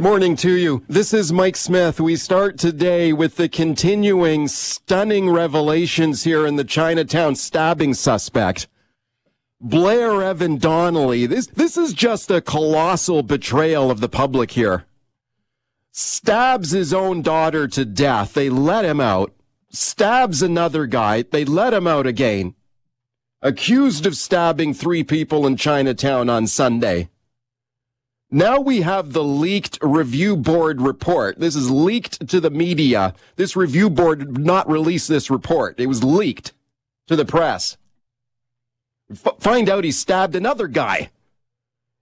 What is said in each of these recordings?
Morning to you. This is Mike Smith. We start today with the continuing stunning revelations here in the Chinatown stabbing suspect, Blair Evan Donnelly. This is just a colossal betrayal of the public here. Stabs his own daughter to death. They let him out. Stabs another guy. They let him out again. Accused of stabbing three people in Chinatown on Sunday. Now we have the leaked review board report. This is leaked to the media. This review board did not release this report. It was leaked to the press. Find out he stabbed another guy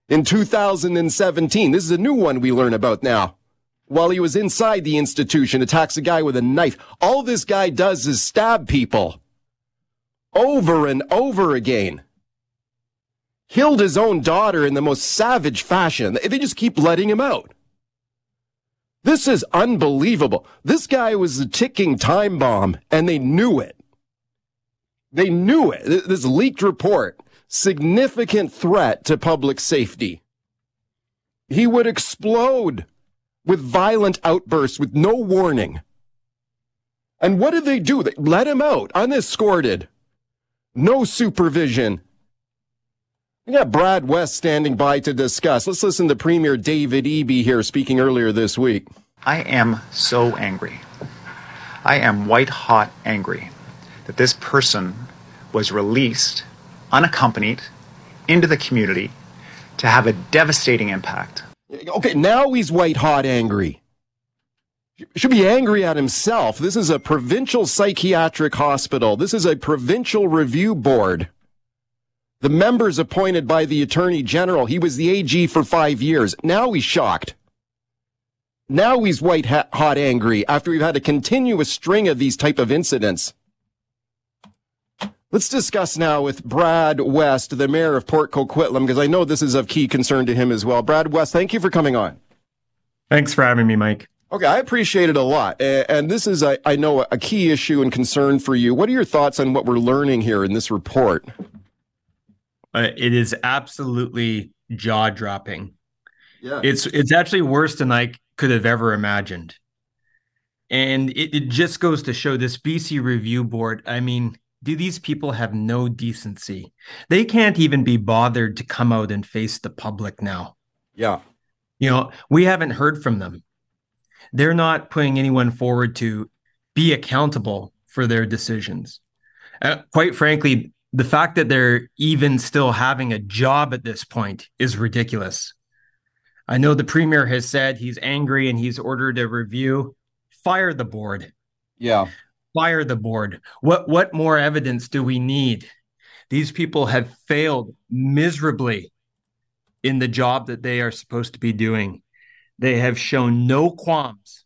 in 2017. This is a new one we learn about now. While he was inside the institution, attacks a guy with a knife. All this guy does is stab people over and over again. Killed his own daughter in the most savage fashion. They just keep letting him out. This is unbelievable. This guy was a ticking time bomb, and they knew it. They knew it. This leaked report, significant threat to public safety. He would explode with violent outbursts with no warning. And what did they do? They let him out, unescorted, no supervision. We got Brad West standing by to discuss. Let's listen to Premier David Eby here speaking earlier this week. I am so angry. I am white-hot angry that this person was released unaccompanied into the community to have a devastating impact. Okay, now he's white-hot angry. Should be angry at himself. This is a provincial psychiatric hospital. This is a provincial review board. The members appointed by the Attorney General. He was the AG for 5 years. Now he's shocked. Now he's white-hot angry after we've had a continuous string of these type of incidents. Let's discuss now with Brad West, the mayor of Port Coquitlam, because I know this is of key concern to him as well. Brad West, thank you for coming on. Thanks for having me, Mike. Okay, I appreciate it a lot. And this is, I know, a key issue and concern for you. What are your thoughts on what we're learning here in this report? It is absolutely jaw-dropping. Yeah. It's actually worse than I could have ever imagined. And it just goes to show this BC Review Board, I mean, these people have no decency. They can't even be bothered to come out and face the public now. Yeah. You know, we haven't heard from them. They're not putting anyone forward to be accountable for their decisions. Quite frankly, the fact that they're even still having a job at this point is ridiculous. I know the premier has said he's angry and he's ordered a review. Fire the board. Yeah. Fire the board. What more evidence do we need? These people have failed miserably in the job that they are supposed to be doing. They have shown no qualms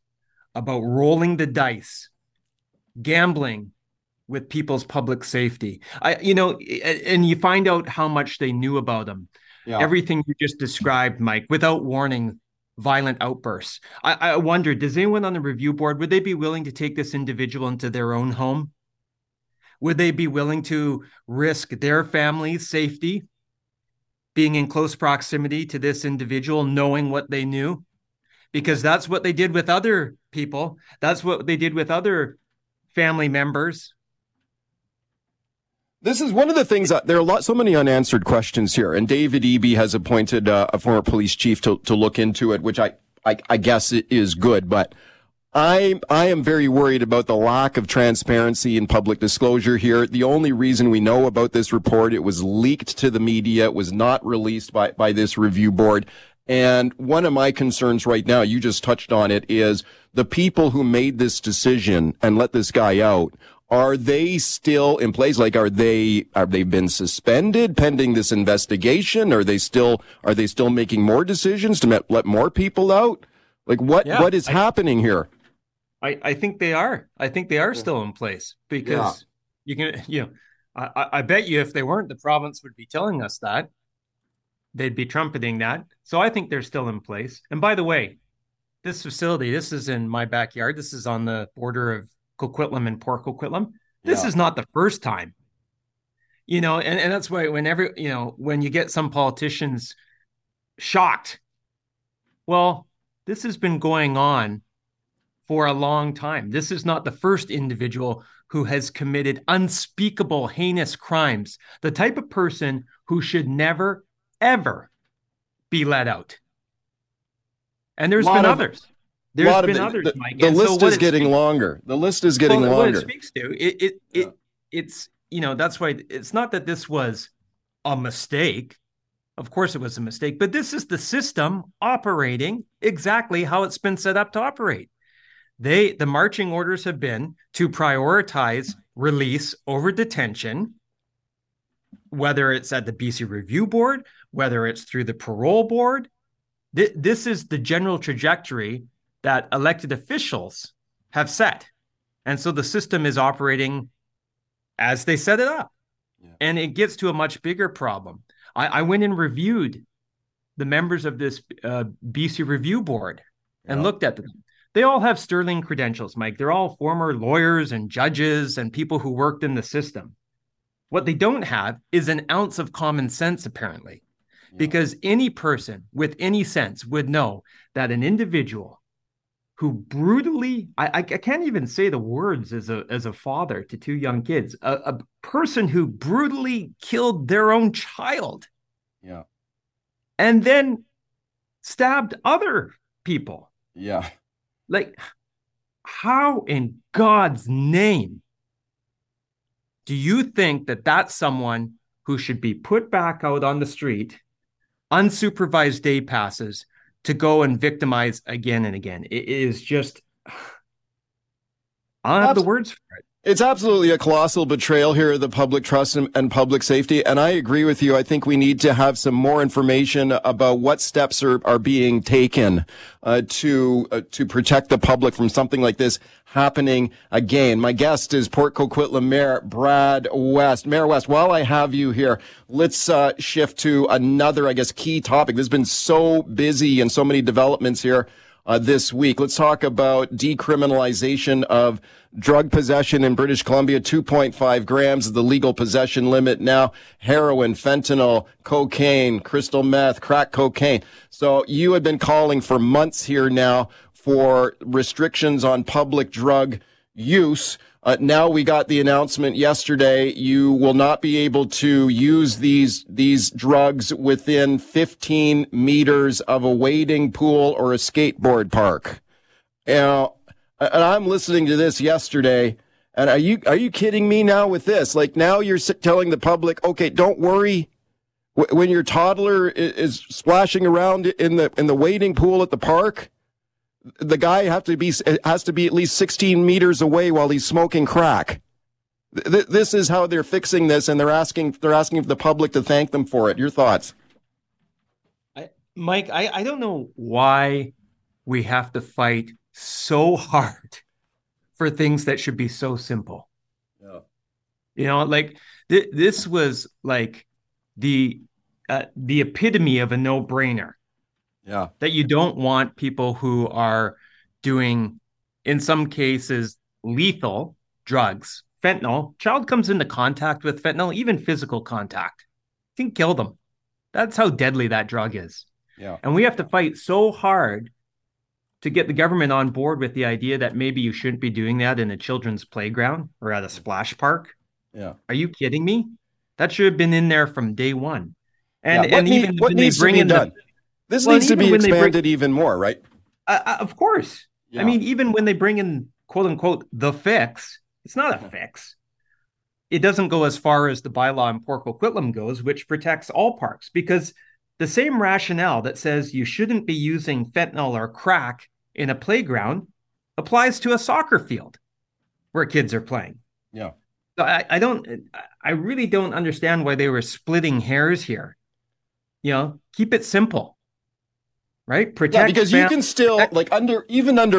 about rolling the dice, gambling with people's public safety. And you find out how much they knew about them. Yeah. Everything you just described, Mike, without warning, violent outbursts. I wonder, does anyone on the review board, would they be willing to take this individual into their own home? Would they be willing to risk their family's safety, being in close proximity to this individual, knowing what they knew? Because that's what they did with other people. That's what they did with other family members. This is one of the things there are so many unanswered questions here. And David Eby has appointed a former police chief to look into it, which I guess it is good. But I am very worried about the lack of transparency and public disclosure here. The only reason we know about this report, it was leaked to the media. It was not released by this review board. And one of my concerns right now, you just touched on it, is the people who made this decision and let this guy out. Are they still in place? Like, are they been suspended pending this investigation? Are they still making more decisions to let more people out? Like, what is happening here? I think they are. I think they are still in place because I bet you if they weren't, the province would be telling us that. They'd be trumpeting that. So I think they're still in place. And by the way, this facility, this is in my backyard. This is on the border of Coquitlam and Port Coquitlam. This is not the first time, and that's why whenever, when you get some politicians shocked, well, This has been going on for a long time. This is not the first individual who has committed unspeakable, heinous crimes, the type of person who should never, ever be let out. And there's been others. There's been others, Mike. The list is getting longer. The list is getting longer. What it speaks to, it's, you know, that's why it's not that this was a mistake. Of course it was a mistake, but this is the system operating exactly how it's been set up to operate. The marching orders have been to prioritize release over detention, whether it's at the BC Review Board, whether it's through the parole board. This is the general trajectory that elected officials have set. And so the system is operating as they set it up. Yeah. And it gets to a much bigger problem. I went and reviewed the members of this BC Review Board and looked at them. They all have sterling credentials, Mike. They're all former lawyers and judges and people who worked in the system. What they don't have is an ounce of common sense, apparently, because any person with any sense would know that an individual who brutally, I can't even say the words as a father to two young kids, a person who brutally killed their own child. Yeah. And then stabbed other people. Yeah. Like, how in God's name do you think that that's someone who should be put back out on the street, unsupervised day passes, to go and victimize again and again? It is just, I don't have the words for it. It's absolutely a colossal betrayal here of the public trust and public safety. And I agree with you. I think we need to have some more information about what steps are being taken to protect the public from something like this happening again. My guest is Port Coquitlam Mayor Brad West. Mayor West, while I have you here, let's shift to another, I guess, key topic. This has been so busy and so many developments here this week. Let's talk about decriminalization of drug possession in British Columbia. 2.5 grams is the legal possession limit now. Heroin, fentanyl, cocaine, crystal meth, crack cocaine. So you had been calling for months here now for restrictions on public drug use. Now we got the announcement yesterday. You will not be able to use these drugs within 15 meters of a wading pool or a skateboard park. Now, and I'm listening to this yesterday, and are you kidding me now with this? Like, now you're telling the public, okay, don't worry when your toddler is splashing around in the wading pool at the park. The guy has to be at least 16 meters away while he's smoking crack. This is how they're fixing this, and they're asking the public to thank them for it. Your thoughts, Mike? I don't know why we have to fight so hard for things that should be so simple. Yeah. You know, like this was like the epitome of a no-brainer. Yeah, that you don't want people who are doing, in some cases, lethal drugs. Fentanyl, child comes into contact with fentanyl, even physical contact, can kill them. That's how deadly that drug is. Yeah. And we have to fight so hard to get the government on board with the idea that maybe you shouldn't be doing that in a children's playground or at a splash park. Yeah. Are you kidding me? That should have been in there from day one. And yeah. This needs to be expanded even more, right? Of course. Yeah. I mean, even when they bring in, quote unquote, the fix, it's not a fix. It doesn't go as far as the bylaw in Port Coquitlam goes, which protects all parks, because the same rationale that says you shouldn't be using fentanyl or crack in a playground applies to a soccer field where kids are playing. Yeah. So I really don't understand why they were splitting hairs here. You know, keep it simple. Right? Protect. Yeah, because you can still, like, under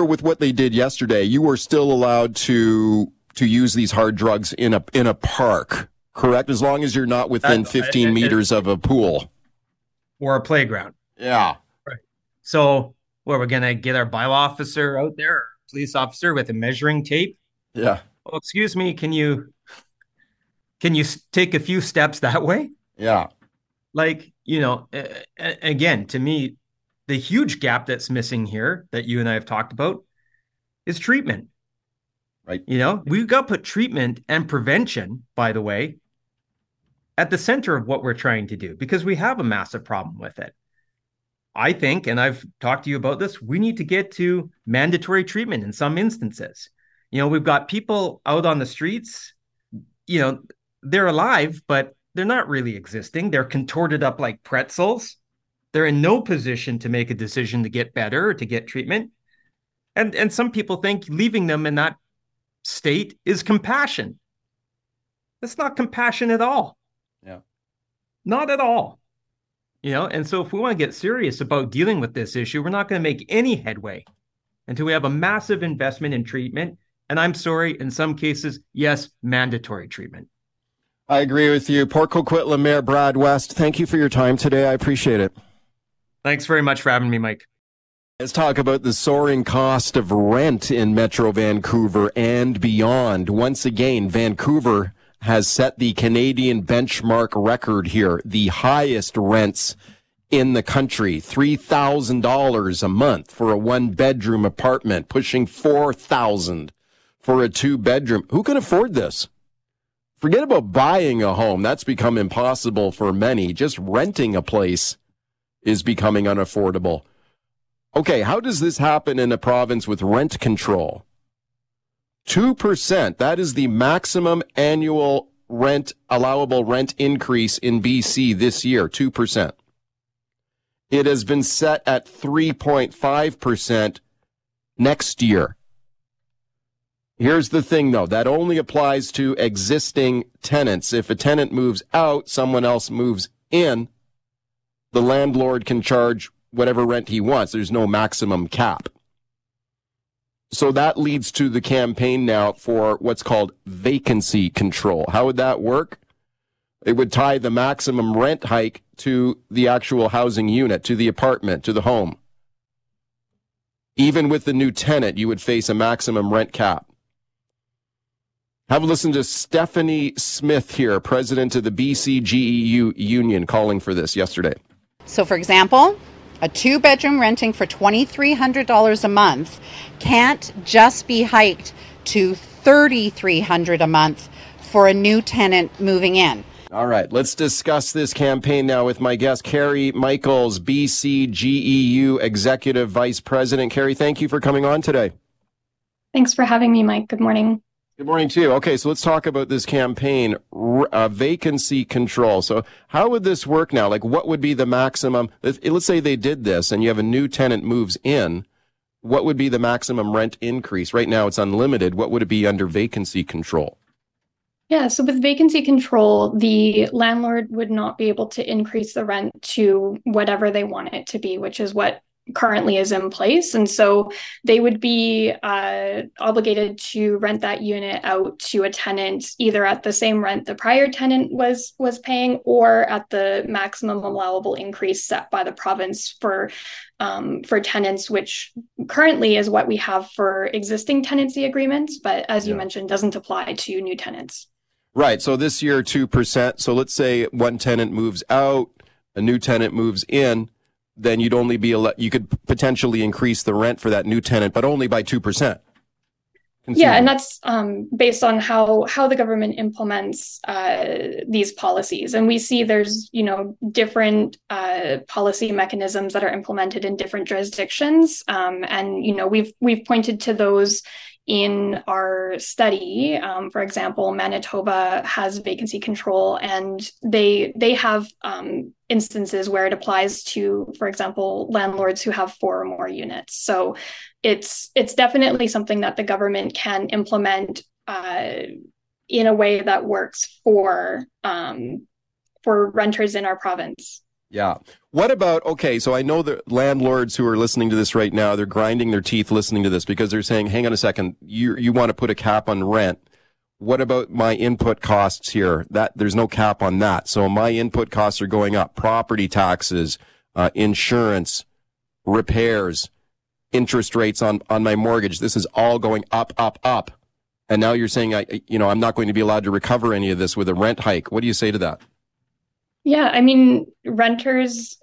with what they did yesterday, you were still allowed to use these hard drugs in a park, correct? As long as you're not within 15 meters of a pool or a playground. Yeah. Right. So, we're going to get our bylaw officer out there, or police officer with a measuring tape. Yeah. Oh, excuse me, can you take a few steps that way? Yeah. Like, you know, again, to me, The huge gap that's missing here that you and I have talked about is treatment. Right. You know, we've got to put treatment and prevention, by the way, at the center of what we're trying to do, because we have a massive problem with it. I think, and I've talked to you about this, we need to get to mandatory treatment in some instances. You know, we've got people out on the streets, you know, they're alive, but they're not really existing. They're contorted up like pretzels. They're in no position to make a decision to get better or to get treatment. And some people think leaving them in that state is compassion. That's not compassion at all. Yeah. Not at all. You know, and so if we want to get serious about dealing with this issue, we're not going to make any headway until we have a massive investment in treatment. And I'm sorry, in some cases, yes, mandatory treatment. I agree with you. Port Coquitlam Mayor Brad West, thank you for your time today. I appreciate it. Thanks very much for having me, Mike. Let's talk about the soaring cost of rent in Metro Vancouver and beyond. Once again, Vancouver has set the Canadian benchmark record here, the highest rents in the country, $3,000 a month for a one-bedroom apartment, pushing $4,000 for a two-bedroom. Who can afford this? Forget about buying a home. That's become impossible for many. Just renting a place is becoming unaffordable. Okay, how does this happen in a province with rent control? 2%, that is the maximum annual rent, allowable rent increase in BC this year, 2%. It has been set at 3.5% next year. Here's the thing, though. That only applies to existing tenants. If a tenant moves out, someone else moves in, the landlord can charge whatever rent he wants. There's no maximum cap. So that leads to the campaign now for what's called vacancy control. How would that work? It would tie the maximum rent hike to the actual housing unit, to the apartment, to the home. Even with the new tenant, you would face a maximum rent cap. Have a listen to Stephanie Smith here, president of the BCGEU union, calling for this yesterday. So, for example, a two-bedroom renting for $2,300 a month can't just be hiked to $3,300 a month for a new tenant moving in. All right, let's discuss this campaign now with my guest, Carrie Michaels, BCGEU Executive Vice President. Carrie, thank you for coming on today. Thanks for having me, Mike. Good morning. Good morning to you. Okay, so let's talk about this campaign, vacancy control. So how would this work now? Like, what would be the maximum? Let's say they did this and you have a new tenant moves in. What would be the maximum rent increase? Right now it's unlimited. What would it be under vacancy control? Yeah, so with vacancy control, the landlord would not be able to increase the rent to whatever they want it to be, which is what currently is in place. And so they would be obligated to rent that unit out to a tenant either at the same rent the prior tenant was paying or at the maximum allowable increase set by the province for tenants, which currently is what we have for existing tenancy agreements, but as you mentioned, doesn't apply to new tenants. Right. So this year, 2%. So let's say one tenant moves out, a new tenant moves in, then you'd only be you could potentially increase the rent for that new tenant, but only by 2%. Yeah, and that's based on how the government implements these policies. And we see there's, you know, different policy mechanisms that are implemented in different jurisdictions. And, you know, we've pointed to those in our study. For example, Manitoba has vacancy control, and they have instances where it applies to, for example, landlords who have four or more units. So it's definitely something that the government can implement in a way that works for renters in our province. Yeah. What about, okay, so I know the landlords who are listening to this right now, they're grinding their teeth listening to this because they're saying, hang on a second, you want to put a cap on rent. What about my input costs here? That there's no cap on that. So my input costs are going up, property taxes, insurance, repairs, interest rates on my mortgage. This is all going up, up, up. And now you're saying, I'm not going to be allowed to recover any of this with a rent hike. What do you say to that? Yeah, I mean, renters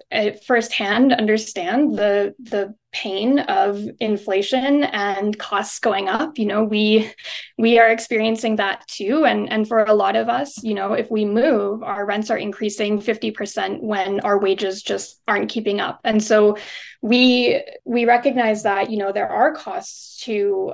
firsthand understand the pain of inflation and costs going up. You know, we are experiencing that too. And for a lot of us, you know, if we move, our rents are increasing 50% when our wages just aren't keeping up. And so we recognize that, you know, there are costs to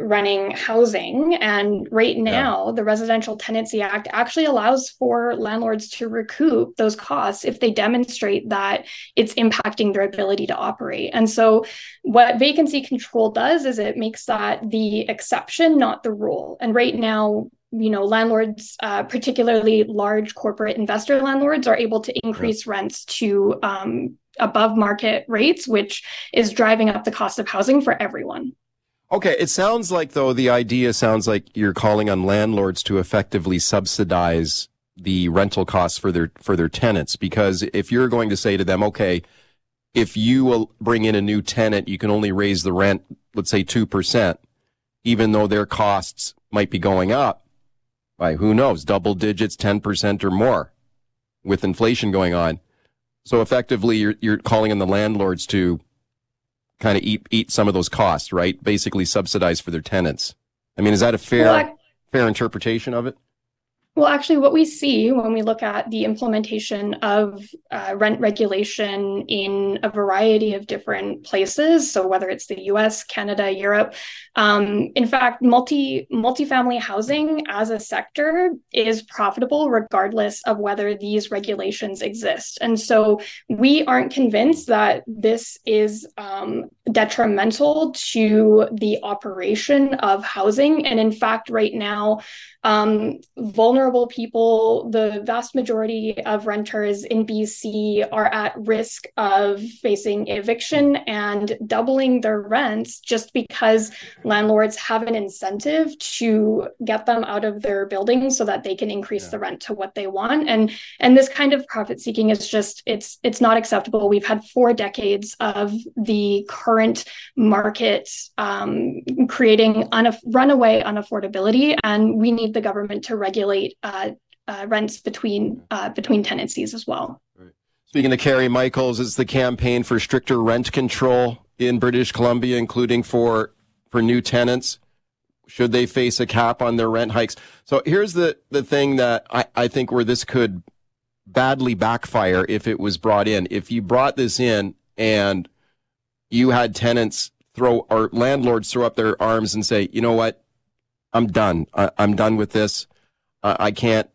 running housing. And right now, the Residential Tenancy Act actually allows for landlords to recoup those costs if they demonstrate that it's impacting their ability to operate. And so what vacancy control does is it makes that the exception, not the rule. And right now, you know, landlords, particularly large corporate investor landlords, are able to increase rents to above market rates, which is driving up the cost of housing for everyone. Okay, it sounds like, though, the idea sounds like you're calling on landlords to effectively subsidize the rental costs for their tenants, because if you're going to say to them, okay, if you will bring in a new tenant, you can only raise the rent, let's say 2%, even though their costs might be going up by, who knows, double digits, 10% or more with inflation going on. So effectively, you're calling on the landlords to kind of eat some of those costs, right? Basically subsidize for their tenants. I mean, is that a fair interpretation of it? Well, actually, what we see when we look at the implementation of rent regulation in a variety of different places, so whether it's the US, Canada, Europe, in fact, multifamily housing as a sector is profitable regardless of whether these regulations exist. And so we aren't convinced that this is detrimental to the operation of housing. And in fact, right now, vulnerable people, the vast majority of renters in BC are at risk of facing eviction and doubling their rents just because landlords have an incentive to get them out of their buildings so that they can increase the rent to what they want. And this kind of profit seeking is just, it's not acceptable. We've had 4 decades of the current market creating runaway unaffordability, and we need the government to regulate rents between tenancies as well. Right. Speaking to Carrie Michaels, it's the campaign for stricter rent control in British Columbia, including for new tenants. Should they face a cap on their rent hikes? So here's the thing that I think where this could badly backfire if it was brought in. If you brought this in and you had tenants landlords throw up their arms and say, you know what, I'm done. I'm done with this. I can't.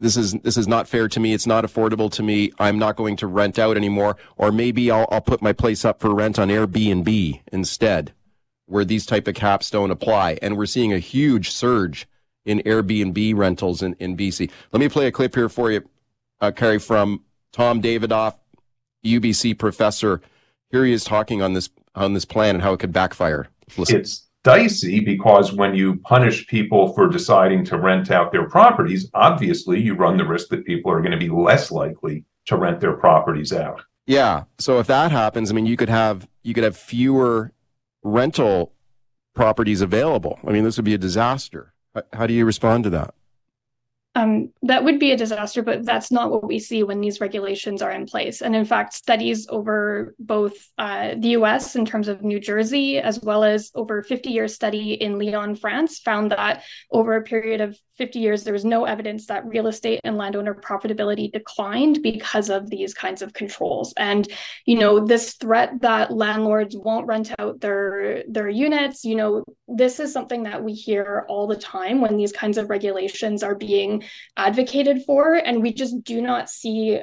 This is not fair to me. It's not affordable to me. I'm not going to rent out anymore. Or maybe I'll put my place up for rent on Airbnb instead, where these type of caps don't apply. And we're seeing a huge surge in Airbnb rentals in BC. Let me play a clip here for you, Carrie, from Tom Davidoff, UBC professor. Here he is talking on this plan and how it could backfire. Listen. Dicey, because when you punish people for deciding to rent out their properties, obviously you run the risk that people are going to be less likely to rent their properties out. Yeah. So if that happens, I mean, you could have fewer rental properties available. I mean, this would be a disaster. How do you respond to that? That would be a disaster, but that's not what we see when these regulations are in place. And in fact, studies over both the US in terms of New Jersey, as well as over a 50-year study in Lyon, France, found that over a period of 50 years, there was no evidence that real estate and landowner profitability declined because of these kinds of controls. And, you know, this threat that landlords won't rent out their units, you know, this is something that we hear all the time when these kinds of regulations are being advocated for, and we just do not see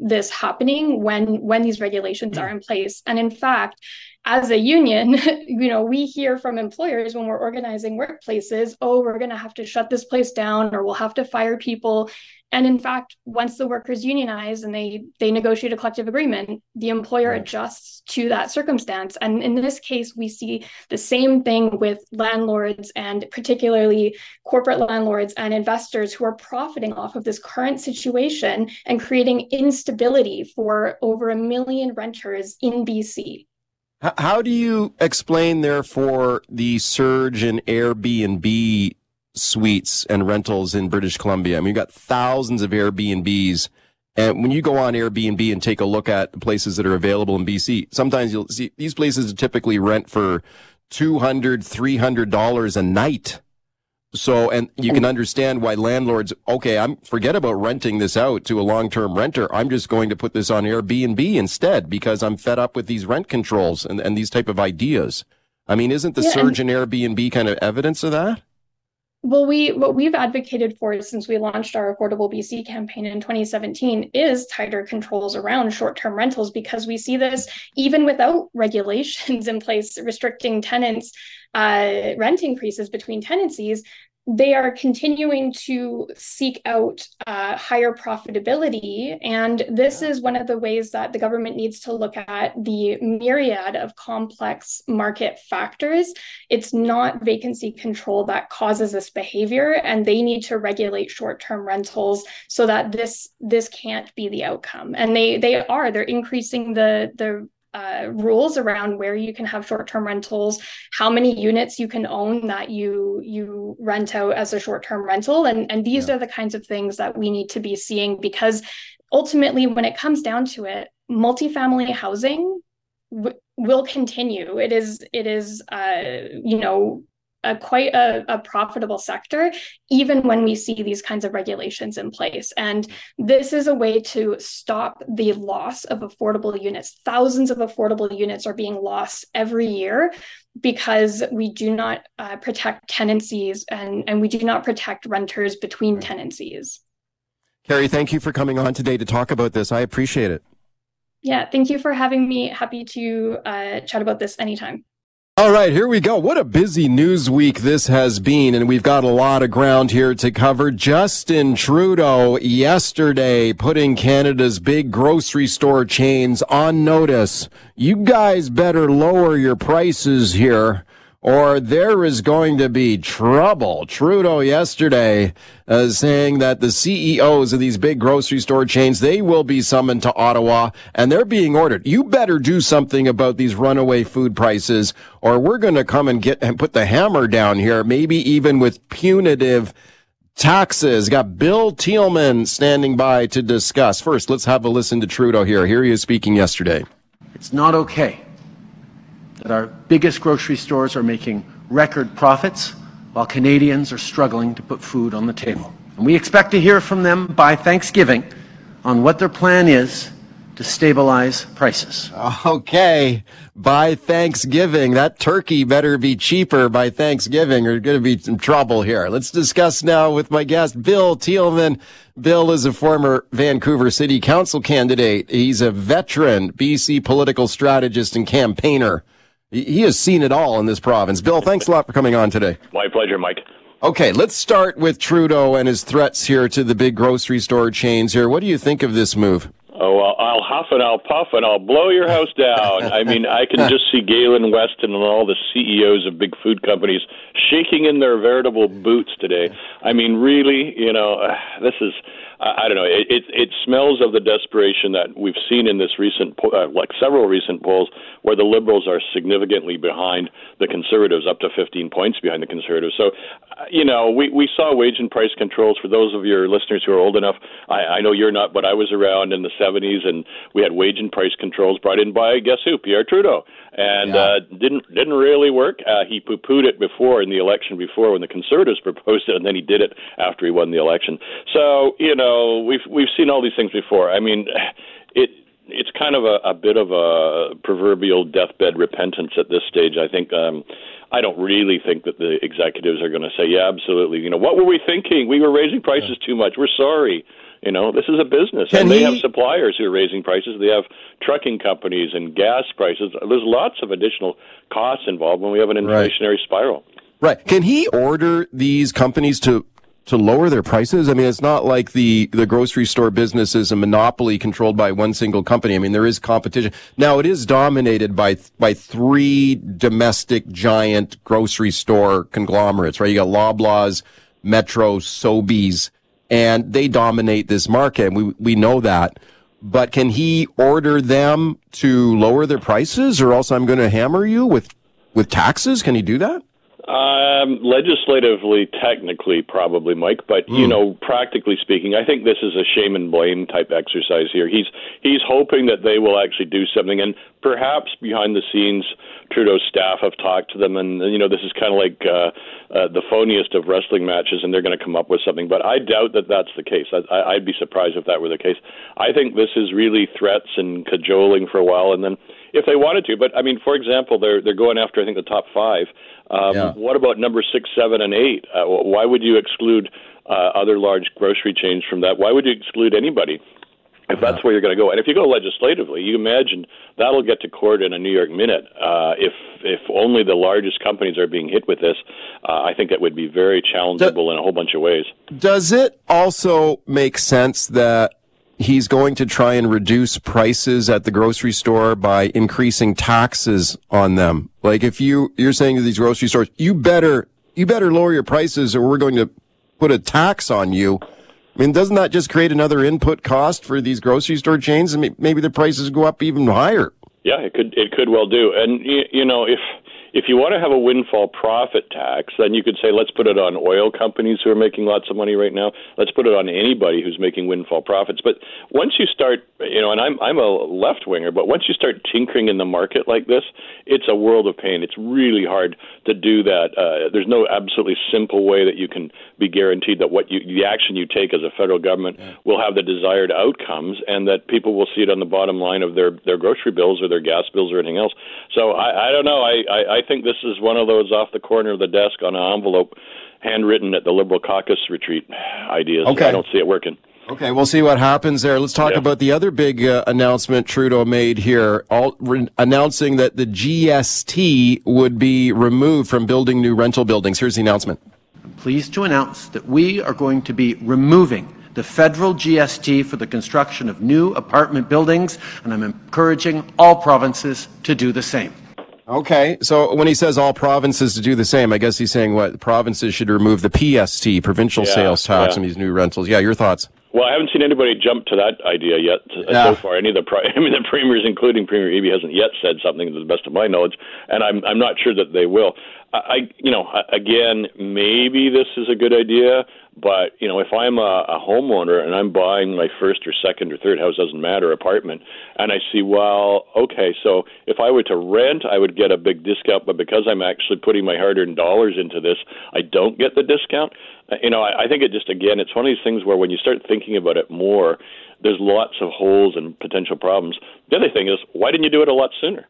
this happening when these regulations are in place. And in fact, as a union, you know, we hear from employers when we're organizing workplaces, oh, we're going to have to shut this place down, or we'll have to fire people. And in fact, once the workers unionize and they negotiate a collective agreement, the employer adjusts to that circumstance. And in this case, we see the same thing with landlords, and particularly corporate landlords and investors who are profiting off of this current situation and creating instability for over 1 million renters in BC. How do you explain, therefore, the surge in Airbnb suites and rentals in British Columbia. I mean, you've got thousands of Airbnbs. And when you go on Airbnb and take a look at the places that are available in BC, sometimes you'll see these places typically rent for $200, $300 a night. So, and you can understand why landlords, okay, forget about renting this out to a long-term renter. I'm just going to put this on Airbnb instead because I'm fed up with these rent controls and these type of ideas. I mean, isn't the surge in Airbnb kind of evidence of that? Well, what we've advocated for since we launched our Affordable BC campaign in 2017 is tighter controls around short-term rentals, because we see this even without regulations in place restricting tenants' rent increases between tenancies. They are continuing to seek out higher profitability. And this is one of the ways that the government needs to look at the myriad of complex market factors. It's not vacancy control that causes this behavior, and they need to regulate short-term rentals so that this can't be the outcome. And they're increasing the rules around where you can have short-term rentals, how many units you can own that you rent out as a short-term rental. And these are the kinds of things that we need to be seeing, because ultimately, when it comes down to it, multifamily housing will continue. It is quite a profitable sector, even when we see these kinds of regulations in place. And this is a way to stop the loss of affordable units. Thousands of affordable units are being lost every year because we do not protect tenancies and we do not protect renters between tenancies. Carrie, thank you for coming on today to talk about this. I appreciate it. Yeah, thank you for having me. Happy to chat about this anytime. All right, here we go. What a busy news week this has been, and we've got a lot of ground here to cover. Justin Trudeau yesterday putting Canada's big grocery store chains on notice. You guys better lower your prices here, or there is going to be trouble. Trudeau yesterday saying that the CEOs of these big grocery store chains, they will be summoned to Ottawa, and they're being ordered. You better do something about these runaway food prices, or we're going to come and put the hammer down here, maybe even with punitive taxes. Got Bill Tieleman standing by to discuss. First, let's have a listen to Trudeau here. Here he is speaking yesterday. It's not okay that our biggest grocery stores are making record profits while Canadians are struggling to put food on the table. And we expect to hear from them by Thanksgiving on what their plan is to stabilize prices. Okay, by Thanksgiving. That turkey better be cheaper by Thanksgiving or going to be some trouble here. Let's discuss now with my guest, Bill Tieleman. Bill is a former Vancouver City Council candidate. He's a veteran BC political strategist and campaigner. He has seen it all in this province. Bill, thanks a lot for coming on today. My pleasure, Mike. Okay, let's start with Trudeau and his threats here to the big grocery store chains here. What do you think of this move? Oh, well, I'll huff and I'll puff and I'll blow your house down. I mean, I can just see Galen Weston and all the CEOs of big food companies shaking in their veritable boots today. I mean, really, you know, this is... I don't know. It smells of the desperation that we've seen in this recent, several recent polls, where the Liberals are significantly behind the Conservatives, up to 15 points behind the Conservatives. So, you know, we saw wage and price controls. For those of your listeners who are old enough, I know you're not, but I was around in the 70s, and we had wage and price controls brought in by, guess who, Pierre Trudeau. And didn't really work. He poo-pooed it before in the election before when the Conservatives proposed it, and then he did it after he won the election. So, you know, we've seen all these things before. I mean, it's kind of a bit of a proverbial deathbed repentance at this stage. I think I don't really think that the executives are going to say, yeah, absolutely. You know, what were we thinking? We were raising prices too much. We're sorry. You know, this is a business, and they have suppliers who are raising prices. They have trucking companies and gas prices. There's lots of additional costs involved when we have an inflationary spiral. Right. Can he order these companies to lower their prices? I mean, it's not like the grocery store business is a monopoly controlled by one single company. I mean, there is competition. Now, it is dominated by three domestic giant grocery store conglomerates, right? You got Loblaws, Metro, Sobeys. And they dominate this market, and we know that. But can he order them to lower their prices, or else I'm going to hammer you with taxes? Can he do that? Legislatively, technically, probably, Mike, but, you know, practically speaking, I think this is a shame and blame type exercise here. He's hoping that they will actually do something, and perhaps behind the scenes, Trudeau's staff have talked to them, and, you know, this is kind of like the phoniest of wrestling matches, and they're going to come up with something, but I doubt that that's the case. I'd be surprised if that were the case. I think this is really threats and cajoling for a while, and then if they wanted to, but I mean, for example, they're going after, I think, the top five. What about number 6, 7, and 8? Why would you exclude other large grocery chains from that? Why would you exclude anybody if that's where you're going to go? And if you go legislatively, you imagine that'll get to court in a New York minute. If only the largest companies are being hit with this, I think it would be very challengeable in a whole bunch of ways. Does it also make sense that he's going to try and reduce prices at the grocery store by increasing taxes on them? Like, if you're saying to these grocery stores, you better lower your prices or we're going to put a tax on you. I mean, doesn't that just create another input cost for these grocery store chains? And maybe the prices go up even higher. Yeah, it could well do. And, you know, if you want to have a windfall profit tax, then you could say, let's put it on oil companies who are making lots of money right now. Let's put it on anybody who's making windfall profits. But once you start, you know, and I'm a left-winger, but once you start tinkering in the market like this, it's a world of pain. It's really hard to do that. There's no absolutely simple way that you can be guaranteed that the action you take as a federal government will have the desired outcomes and that people will see it on the bottom line of their grocery bills or their gas bills or anything else. So I don't know. I think this is one of those off the corner of the desk on an envelope, handwritten at the Liberal caucus retreat ideas. Okay. I don't see it working. Okay, we'll see what happens there. Let's talk about the other big announcement Trudeau made here, announcing that the GST would be removed from building new rental buildings. Here's the announcement. I'm pleased to announce that we are going to be removing the federal GST for the construction of new apartment buildings, and I'm encouraging all provinces to do the same. Okay, so when he says all provinces to do the same, I guess he's saying what? Provinces should remove the PST, provincial sales tax, on these new rentals. Yeah, your thoughts? Well, I haven't seen anybody jump to that idea yet so far. Any of the the premiers, including Premier Eby, hasn't yet said something to the best of my knowledge, and I'm not sure that they will. Again, maybe this is a good idea, but, you know, if I'm a homeowner and I'm buying my first or second or third house, doesn't matter, apartment, and I see, well, okay, so if I were to rent, I would get a big discount, but because I'm actually putting my hard-earned dollars into this, I don't get the discount. You know, I think it just, again, it's one of these things where when you start thinking about it more, there's lots of holes and potential problems. The other thing is, why didn't you do it a lot sooner?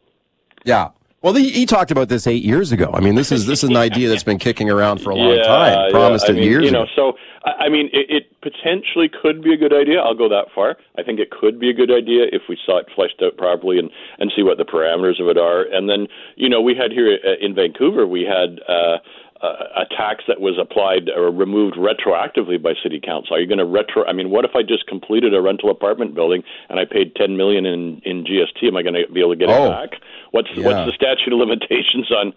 Yeah. Well, he talked about this 8 years ago. I mean, this is an idea that's been kicking around for a long time, promised it years ago. So, I mean, it potentially could be a good idea. I'll go that far. I think it could be a good idea if we saw it fleshed out properly and see what the parameters of it are. And then, you know, we had here in Vancouver, we had a tax that was applied or removed retroactively by city council. Are you going to what if I just completed a rental apartment building and I paid $10 million in GST? Am I going to be able to get it back? What's the statute of limitations on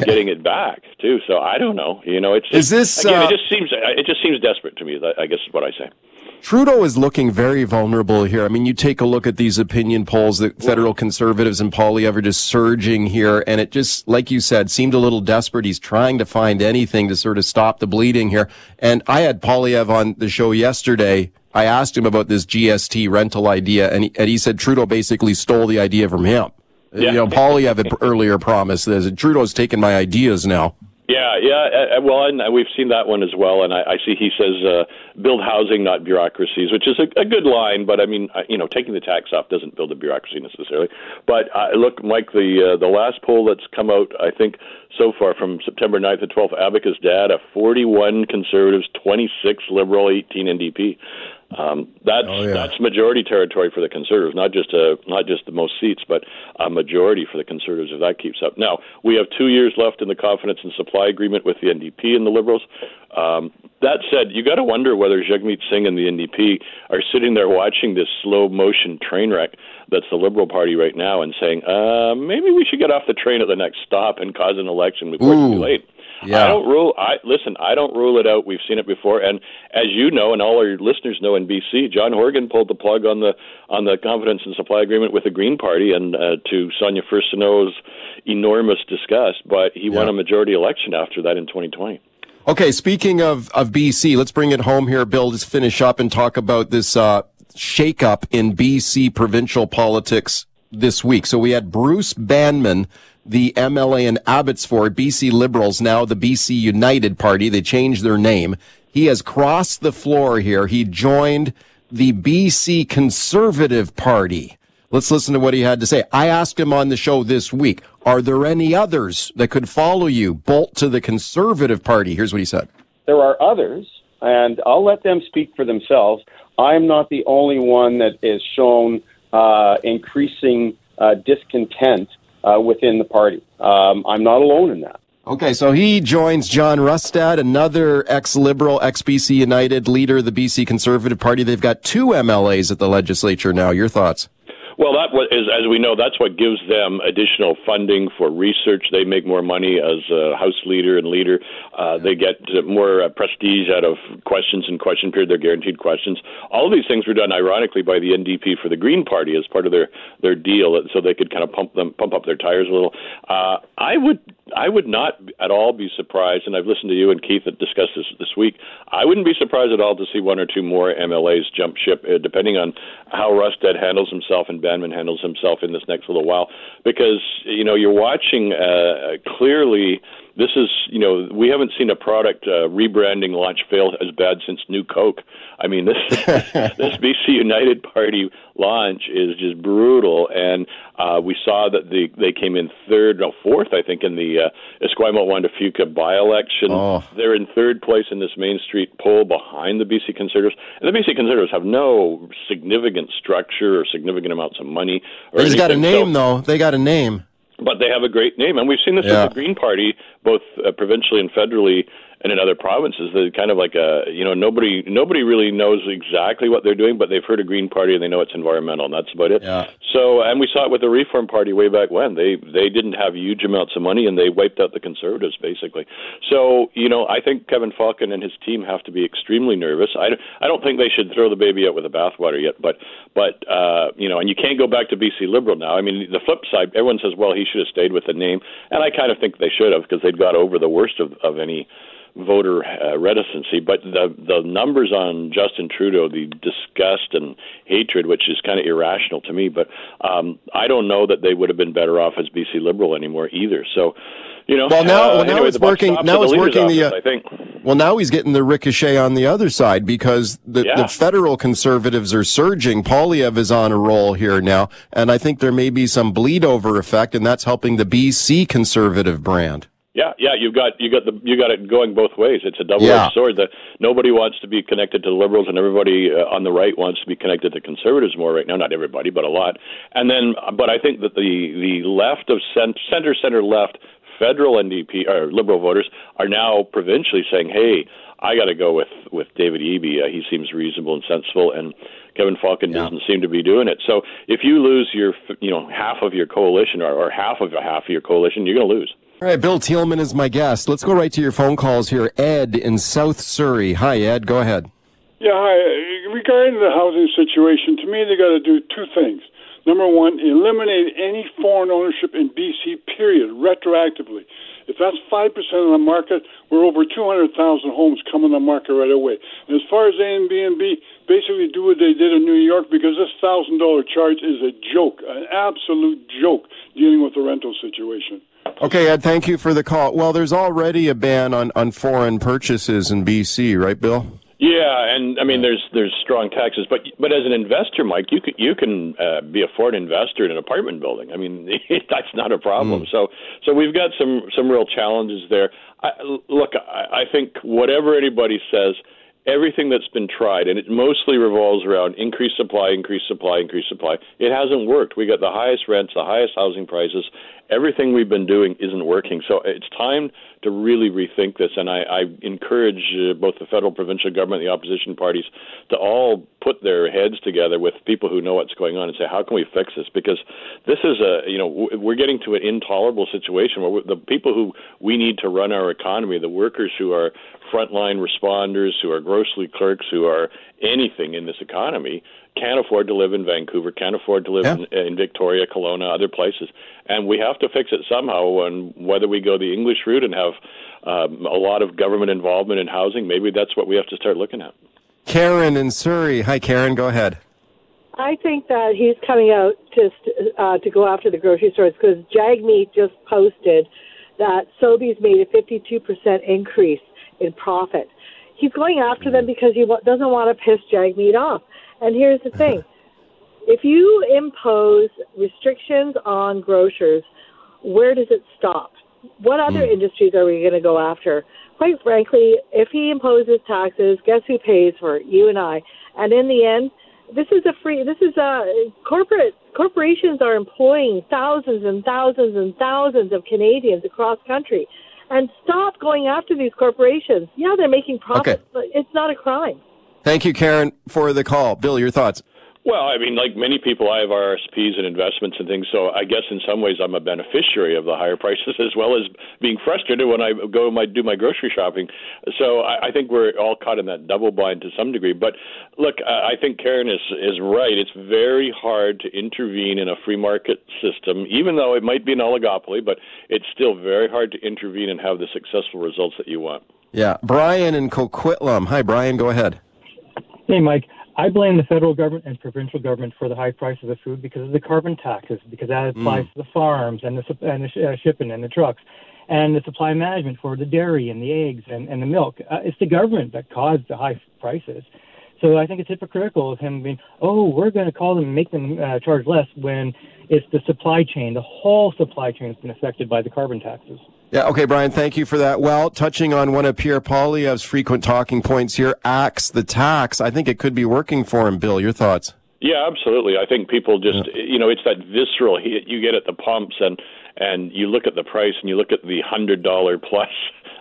getting it back too? So I don't know. You know, it's just, it just seems desperate to me, I guess is what I say. Trudeau is looking very vulnerable here. I mean, you take a look at these opinion polls, the federal conservatives and Poilievre just surging here, and it just, like you said, seemed a little desperate. He's trying to find anything to sort of stop the bleeding here. And I had Poilievre on the show yesterday. I asked him about this GST rental idea, and he said Trudeau basically stole the idea from him. Yeah. You know, Poilievre had earlier promised this. Trudeau's taken my ideas now. Yeah. Well, and we've seen that one as well. And I see he says build housing, not bureaucracies, which is a good line. But I mean, you know, taking the tax off doesn't build a bureaucracy necessarily. But look, Mike, the last poll that's come out, I think, so far from September 9th to 12th, Abacus data, 41 Conservatives, 26 Liberal, 18 NDP. That's majority territory for the Conservatives, not just the most seats, but a majority for the Conservatives if that keeps up. Now, we have 2 years left in the confidence and supply agreement with the NDP and the Liberals. That said, you got to wonder whether Jagmeet Singh and the NDP are sitting there watching this slow-motion train wreck that's the Liberal Party right now and saying, maybe we should get off the train at the next stop and cause an election before it's too late. Yeah. I don't rule it out. We've seen it before, and as you know, and all our listeners know in BC, John Horgan pulled the plug on the confidence and supply agreement with the Green Party, and to Sonia Firsteno's enormous disgust. But he won a majority election after that in 2020. Okay, speaking of BC, let's bring it home here, Bill. Just finish up and talk about this shakeup in BC provincial politics this week. So we had Bruce Banman, the MLA in Abbotsford, BC Liberals, now the BC United Party. They changed their name. He has crossed the floor here. He joined the BC Conservative Party. Let's listen to what he had to say. I asked him on the show this week, are there any others that could follow you, bolt to the Conservative Party? Here's what he said. There are others, and I'll let them speak for themselves. I'm not the only one that is shown increasing discontent within the party. I'm not alone in that. Okay, so he joins John Rustad, another ex-Liberal, ex-BC United leader of the BC Conservative Party. They've got two MLAs at the legislature now. Your thoughts? Well, that is, as we know, that's what gives them additional funding for research. They make more money as a House leader and leader. They get more prestige out of questions and question period. They're guaranteed questions. All of these things were done, ironically, by the NDP for the Green Party as part of their deal, so they could kind of pump up their tires a little. I would not at all be surprised, and I've listened to you and Keith discuss this week, I wouldn't be surprised at all to see one or two more MLAs jump ship, depending on how Rustad handles himself and Banman handles himself in this next little while, because, you know, you're watching clearly. This is, you know, we haven't seen a product rebranding launch fail as bad since New Coke. I mean, this BC United Party launch is just brutal, and we saw that they came in fourth, I think, in the Esquimalt-Juan-Fuca by-election. Oh. They're in third place in this Main Street poll behind the BC Conservatives, and the BC Conservatives have no significant structure or significant amounts of money. They've got a name, though. They got a name. But they have a great name, and we've seen this with the Green Party, both provincially and federally, and in other provinces. They're kind of like nobody really knows exactly what they're doing, but they've heard a Green Party and they know it's environmental, and that's about it. Yeah. So, and we saw it with the Reform Party way back when. They didn't have huge amounts of money, and they wiped out the Conservatives basically. So, you know, I think Kevin Falcon and his team have to be extremely nervous. I don't think they should throw the baby out with the bathwater yet, but you know, and you can't go back to BC Liberal now. I mean, the flip side, everyone says, well, he should have stayed with the name, and I kind of think they should have, because they've got over the worst of any voter reticency. But the numbers on Justin Trudeau, the disgust and hatred, which is kind of irrational to me, but I don't know that they would have been better off as BC Liberal anymore either. So, you know, Now it's working, I think. Well, now he's getting the ricochet on the other side, because the federal Conservatives are surging. Poilievre is on a roll here now, and I think there may be some bleed over effect, and that's helping the BC Conservative brand. Yeah, you got it going both ways. It's a double-edged sword. That nobody wants to be connected to the Liberals, and everybody on the right wants to be connected to Conservatives more right now. Not everybody, but a lot. And then, but I think that the left of center left federal NDP or Liberal voters are now provincially saying, "Hey, I got to go with David Eby. He seems reasonable and sensible." And Kevin Falcon doesn't seem to be doing it. So if you lose half of your coalition or half of your coalition, you're going to lose. All right, Bill Tieleman is my guest. Let's go right to your phone calls here. Ed in South Surrey. Hi, Ed. Go ahead. Yeah, hi. Regarding the housing situation, to me, they got to do two things. Number one, eliminate any foreign ownership in BC, period, retroactively. If that's 5% of the market, we're over 200,000 homes coming to market right away. And as far as Airbnb, basically do what they did in New York, because this $1,000 charge is a joke, an absolute joke, dealing with the rental situation. Okay, Ed, thank you for the call. Well, there's already a ban on foreign purchases in BC, right, Bill? Yeah, and I mean, there's strong taxes, but as an investor, Mike, you can be a foreign investor in an apartment building. I mean, that's not a problem. So we've got some real challenges there. I think whatever anybody says, everything that's been tried, and it mostly revolves around increased supply, it hasn't worked. We got the highest rents, the highest housing prices, everything we've been doing isn't working. So it's time to really rethink this. And I encourage both the federal, provincial government, the opposition parties to all put their heads together with people who know what's going on and say, how can we fix this? Because this is we're getting to an intolerable situation where the people who we need to run our economy, the workers who are frontline responders, who are grocery clerks, who are anything in this economy, can't afford to live in Vancouver, can't afford to live in Victoria, Kelowna, other places. And we have to fix it somehow, and whether we go the English route and have a lot of government involvement in housing, maybe that's what we have to start looking at. Karen in Surrey. Hi, Karen. Go ahead. I think that he's coming out just to go after the grocery stores because Jagmeet just posted that Sobeys made a 52% increase in profit. He's going after them because he doesn't want to piss Jagmeet off. And here's the thing. If you impose restrictions on grocers, where does it stop? What other industries are we going to go after? Quite frankly, if he imposes taxes, guess who pays for it? You and I. And in the end, corporations are employing thousands and thousands and thousands of Canadians across country. And stop going after these corporations. Yeah, they're making profits, but it's not a crime. Thank you, Karen, for the call. Bill, your thoughts? Well, I mean, like many people, I have RRSPs and investments and things, so I guess in some ways I'm a beneficiary of the higher prices as well as being frustrated when I go do my grocery shopping. So I think we're all caught in that double bind to some degree. But look, I think Karen is right. It's very hard to intervene in a free market system, even though it might be an oligopoly, but it's still very hard to intervene and have the successful results that you want. Yeah. Brian in Coquitlam. Hi, Brian. Go ahead. Hey, Mike. I blame the federal government and provincial government for the high prices of food because of the carbon taxes, because that applies to the farms and the shipping and the trucks and the supply management for the dairy and the eggs and the milk. It's the government that caused the high prices. So I think it's hypocritical of him being, we're going to call them and make them charge less when it's the supply chain. The whole supply chain has been affected by the carbon taxes. Yeah, okay, Brian, thank you for that. Well, touching on one of Pierre Poilievre's frequent talking points here, axe the tax. I think it could be working for him, Bill. Your thoughts? Yeah, absolutely. I think people just, it's that visceral hit you get at the pumps and you look at the price and you look at the $100 plus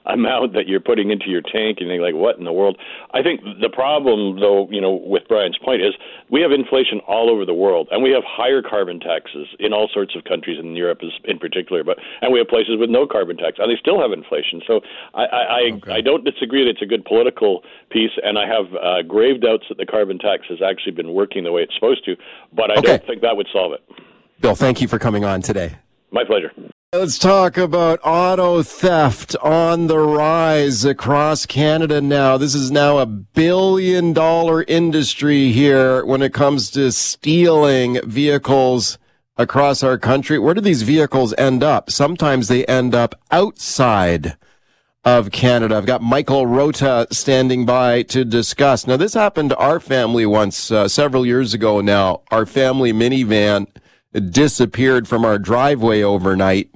amount that you're putting into your tank and you're like, what in the world? I think the problem, though, with Brian's point is we have inflation all over the world and we have higher carbon taxes in all sorts of countries, in Europe in particular, and we have places with no carbon tax and they still have inflation. So I don't disagree that it's a good political piece, and I have grave doubts that the carbon tax has actually been working the way it's supposed to, but I don't think that would solve it. Bill, thank you for coming on today. My pleasure. Let's talk about auto theft on the rise across Canada now. This is now a $1 billion industry here when it comes to stealing vehicles across our country. Where do these vehicles end up? Sometimes they end up outside of Canada. I've got Michael Rota standing by to discuss. Now, this happened to our family once, several years ago now. Our family minivan disappeared from our driveway overnight.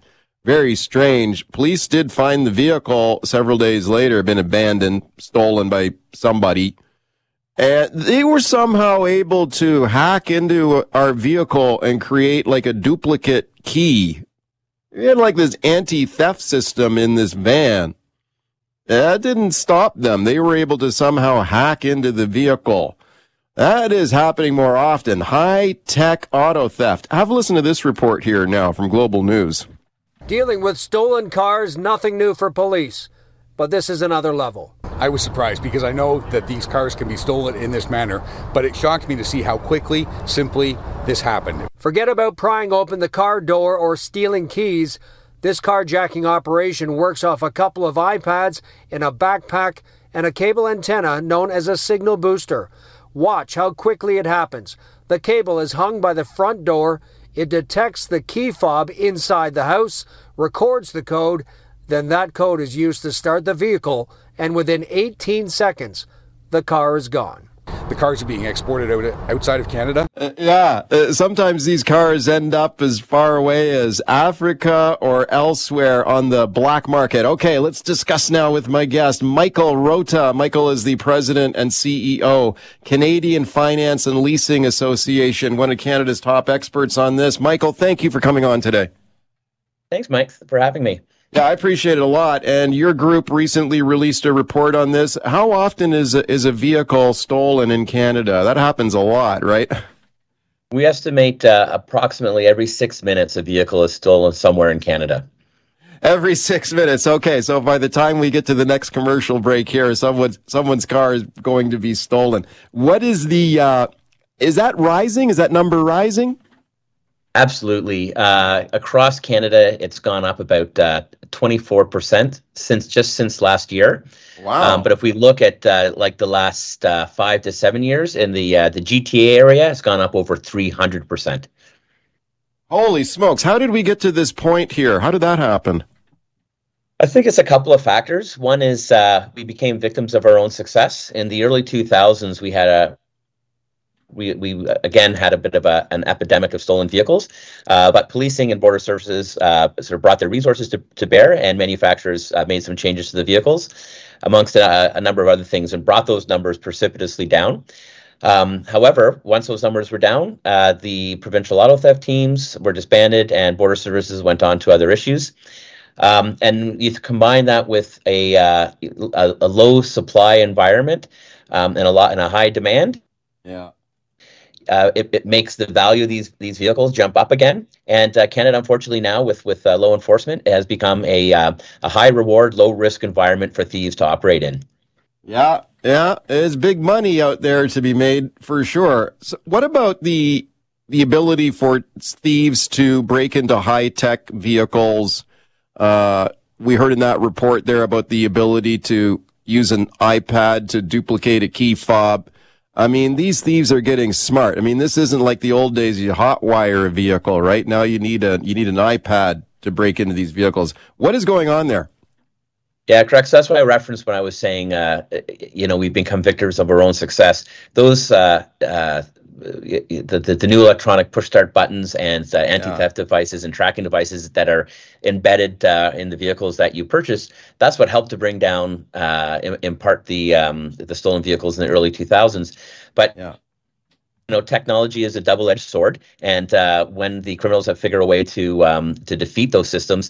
Very strange. Police did find the vehicle several days later, been abandoned, stolen by somebody. And they were somehow able to hack into our vehicle and create like a duplicate key. We had like this anti-theft system in this van. That didn't stop them. They were able to somehow hack into the vehicle. That is happening more often. High-tech auto theft. Have a listen to this report here now from Global News. Dealing with stolen cars, nothing new for police, but this is another level. I was surprised because I know that these cars can be stolen in this manner, but it shocked me to see how quickly, simply, this happened. Forget about prying open the car door or stealing keys. This carjacking operation works off a couple of iPads in a backpack and a cable antenna known as a signal booster. Watch how quickly it happens. The cable is hung by the front door. It detects the key fob inside the house, records the code, then that code is used to start the vehicle, and within 18 seconds, the car is gone. The cars are being exported outside of Canada? Sometimes these cars end up as far away as Africa or elsewhere on the black market. Okay, let's discuss now with my guest, Michael Rota. Michael is the president and CEO, Canadian Finance and Leasing Association, one of Canada's top experts on this. Michael, thank you for coming on today. Thanks, Mike, for having me. Yeah, I appreciate it a lot. And your group recently released a report on this. How often is a vehicle stolen in Canada? That happens a lot, right? We estimate approximately every 6 minutes a vehicle is stolen somewhere in Canada. Every 6 minutes. Okay, so by the time we get to the next commercial break here, someone's car is going to be stolen. What is the is that rising? Is that number rising? Absolutely. Across Canada, it's gone up about 24% since last year. Wow! But if we look at the last 5 to 7 years in the GTA area, it's gone up over 300%. Holy smokes. How did we get to this point here? How did that happen? I think it's a couple of factors. One is we became victims of our own success. In the early 2000s, we had a bit of an epidemic of stolen vehicles, but policing and border services sort of brought their resources to bear, and manufacturers made some changes to the vehicles, amongst a number of other things, and brought those numbers precipitously down. However, once those numbers were down, the provincial auto theft teams were disbanded and border services went on to other issues. And you combine that with a low supply environment and a high demand. Yeah. It makes the value of these vehicles jump up again. And Canada, unfortunately, now with low enforcement, it has become a high reward, low risk environment for thieves to operate in. Yeah. Yeah, there's big money out there to be made for sure. So what about the ability for thieves to break into high-tech vehicles? We heard in that report there about the ability to use an iPad to duplicate a key fob. I mean, these thieves are getting smart. I mean, this isn't like the old days you hotwire a vehicle, right? Now you need an iPad to break into these vehicles. What is going on there? Yeah, correct. So that's what I referenced when I was saying, we've become victims of our own success. Those the new electronic push start buttons and anti-theft devices and tracking devices that are embedded in the vehicles that you purchase, that's what helped to bring down, in part, the stolen vehicles in the early 2000s. But technology is a double-edged sword, and when the criminals have figured a way to defeat those systems,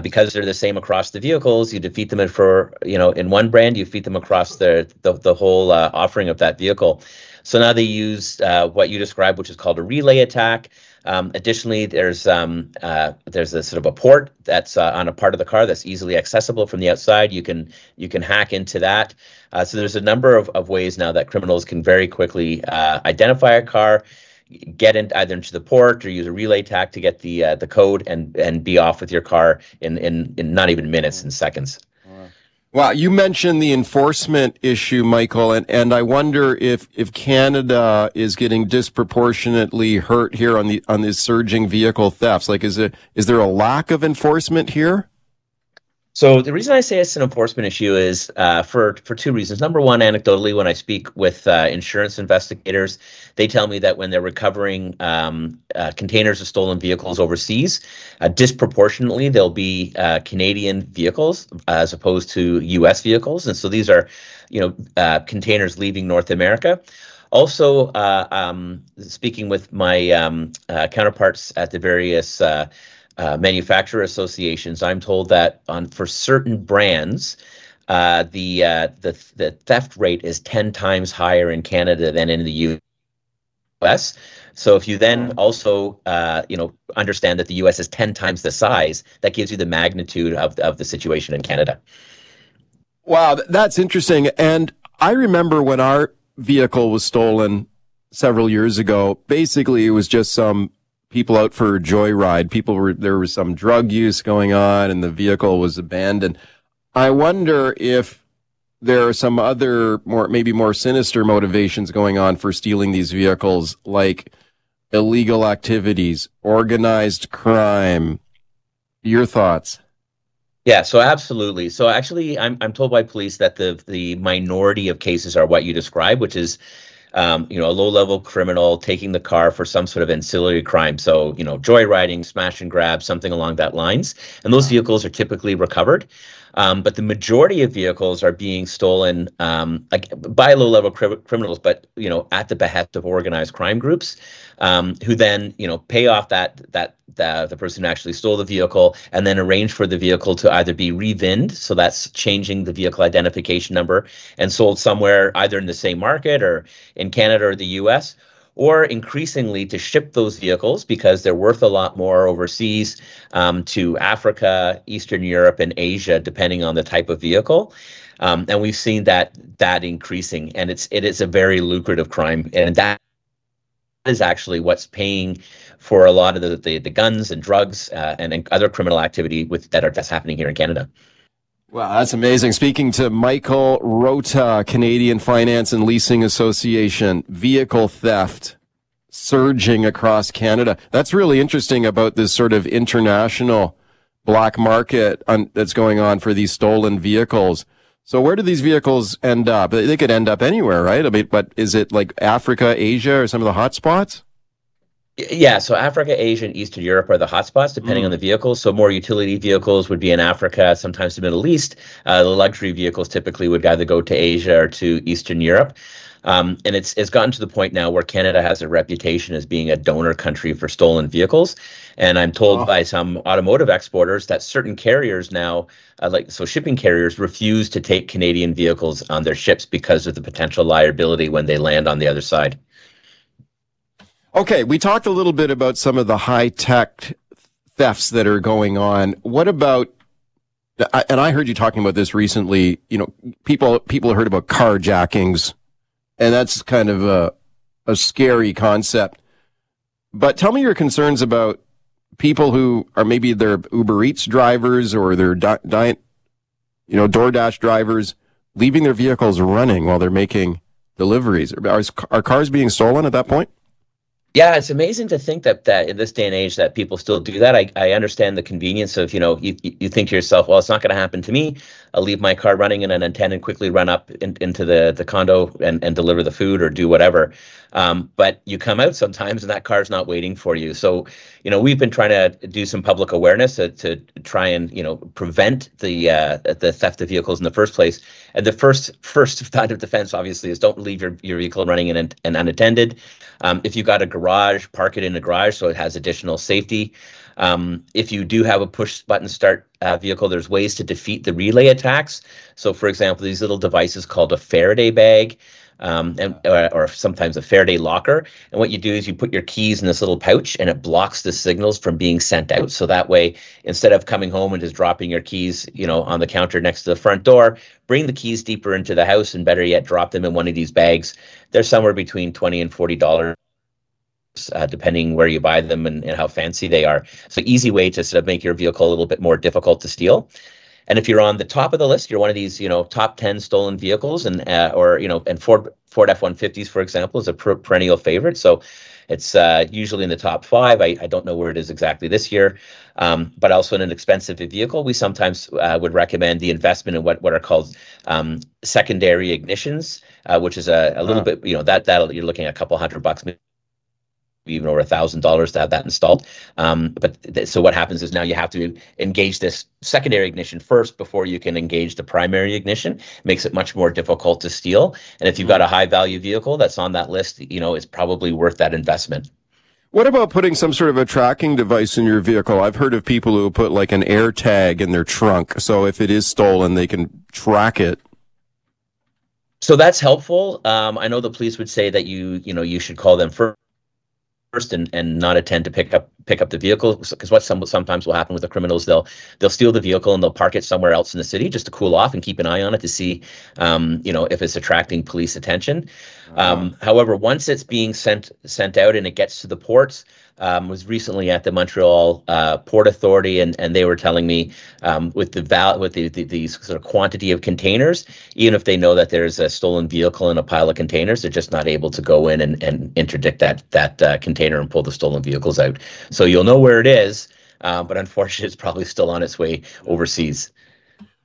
because they're the same across the vehicles, you defeat them in one brand, you defeat them across the whole offering of that vehicle. So now they use what you described, which is called a relay attack. Additionally, there's a sort of a port that's on a part of the car that's easily accessible from the outside. You can hack into that. So there's a number of ways now that criminals can very quickly identify a car, get in either into the port or use a relay attack to get the code and be off with your car in not even minutes and seconds. Wow, you mentioned the enforcement issue, Michael, and I wonder if Canada is getting disproportionately hurt here on these surging vehicle thefts. Like, is there a lack of enforcement here? So the reason I say it's an enforcement issue is for two reasons. Number one, anecdotally, when I speak with insurance investigators, they tell me that when they're recovering containers of stolen vehicles overseas, disproportionately they'll be Canadian vehicles as opposed to U.S. vehicles, and so these are, containers leaving North America. Also, speaking with my counterparts at the various manufacturer associations, I'm told that for certain brands, the theft rate is 10 times higher in Canada than in the U.S. So if you then also understand that the U.S. is 10 times the size, that gives you the magnitude of the situation in Canada. Wow, that's interesting. And I remember when our vehicle was stolen several years ago. Basically, it was just some people out for a joyride. There was some drug use going on, and the vehicle was abandoned. I wonder if there are some other, more sinister motivations going on for stealing these vehicles, like illegal activities, organized crime. Your thoughts? Yeah, so absolutely. So actually, I'm told by police that the minority of cases are what you describe, which is a low-level criminal taking the car for some sort of ancillary crime. So, joyriding, smash and grab, something along that lines. And those vehicles are typically recovered. But the majority of vehicles are being stolen by low-level criminals, but at the behest of organized crime groups, who then pay off the person who actually stole the vehicle, and then arrange for the vehicle to either be revinned, so that's changing the vehicle identification number, and sold somewhere either in the same market or in Canada or the U.S., or increasingly to ship those vehicles because they're worth a lot more overseas to Africa, Eastern Europe, and Asia, depending on the type of vehicle. And we've seen that increasing, and it is a very lucrative crime, and that is actually what's paying for a lot of the guns and drugs and other criminal activity that's happening here in Canada. Wow, that's amazing. Speaking to Michael Rota, Canadian Finance and Leasing Association, vehicle theft surging across Canada. That's really interesting about this sort of international black market that's going on for these stolen vehicles. So where do these vehicles end up? They could end up anywhere, right? I mean, but is it like Africa, Asia, or some of the hot spots? Yeah, so Africa, Asia, and Eastern Europe are the hotspots, depending on the vehicle. So more utility vehicles would be in Africa, sometimes the Middle East. The luxury vehicles typically would either go to Asia or to Eastern Europe. And it's gotten to the point now where Canada has a reputation as being a donor country for stolen vehicles. And I'm told by some automotive exporters that certain carriers now, shipping carriers, refuse to take Canadian vehicles on their ships because of the potential liability when they land on the other side. Okay, we talked a little bit about some of the high-tech thefts that are going on. What about, and I heard you talking about this recently, people heard about carjackings, and that's kind of a scary concept. But tell me your concerns about people who are maybe they're Uber Eats drivers or they're DoorDash drivers leaving their vehicles running while they're making deliveries. Are cars being stolen at that point? Yeah, it's amazing to think that in this day and age that people still do that. I understand the convenience of, you think to yourself, well, it's not going to happen to me. I'll leave my car running in an antenna and quickly run up into the condo and deliver the food or do whatever. But you come out sometimes and that car's not waiting for you. So, we've been trying to do some public awareness to try and, prevent the theft of vehicles in the first place. And the first line of defense, obviously, is don't leave your vehicle running and unattended. If you've got a garage, park it in a garage so it has additional safety. If you do have a push button start vehicle, there's ways to defeat the relay attacks. So, for example, these little devices called a Faraday bag or sometimes a Faraday locker. And what you do is you put your keys in this little pouch and it blocks the signals from being sent out. So that way, instead of coming home and just dropping your keys, on the counter next to the front door, bring the keys deeper into the house and better yet, drop them in one of these bags. They're somewhere between $20 and $40. Depending where you buy them and how fancy they are. So easy way to sort of make your vehicle a little bit more difficult to steal. And if you're on the top of the list, you're one of these, top 10 stolen vehicles and Ford F-150s, for example, is a perennial favorite. So it's usually in the top 5. I don't know where it is exactly this year, but also in an expensive vehicle, we sometimes would recommend the investment in what are called secondary ignitions, which is a little bit, that you're looking at a couple $100 maybe. Even over $1,000 to have that installed. So what happens is now you have to engage this secondary ignition first before you can engage the primary ignition. It makes it much more difficult to steal. And if you've got a high value vehicle that's on that list, it's probably worth that investment. What about putting some sort of a tracking device in your vehicle? I've heard of people who put like an AirTag in their trunk. So if it is stolen, they can track it. So that's helpful. I know the police would say that you should call them first and not attend to pick up the vehicle, because what sometimes will happen with the criminals, they'll steal the vehicle and they'll park it somewhere else in the city just to cool off and keep an eye on it to see if it's attracting police attention. However, once it's being sent out and it gets to the ports, was recently at the Montreal Port Authority, and they were telling me with the sort of quantity of containers, even if they know that there's a stolen vehicle in a pile of containers, they're just not able to go in and interdict that container and pull the stolen vehicles out. So you'll know where it is, but unfortunately, it's probably still on its way overseas.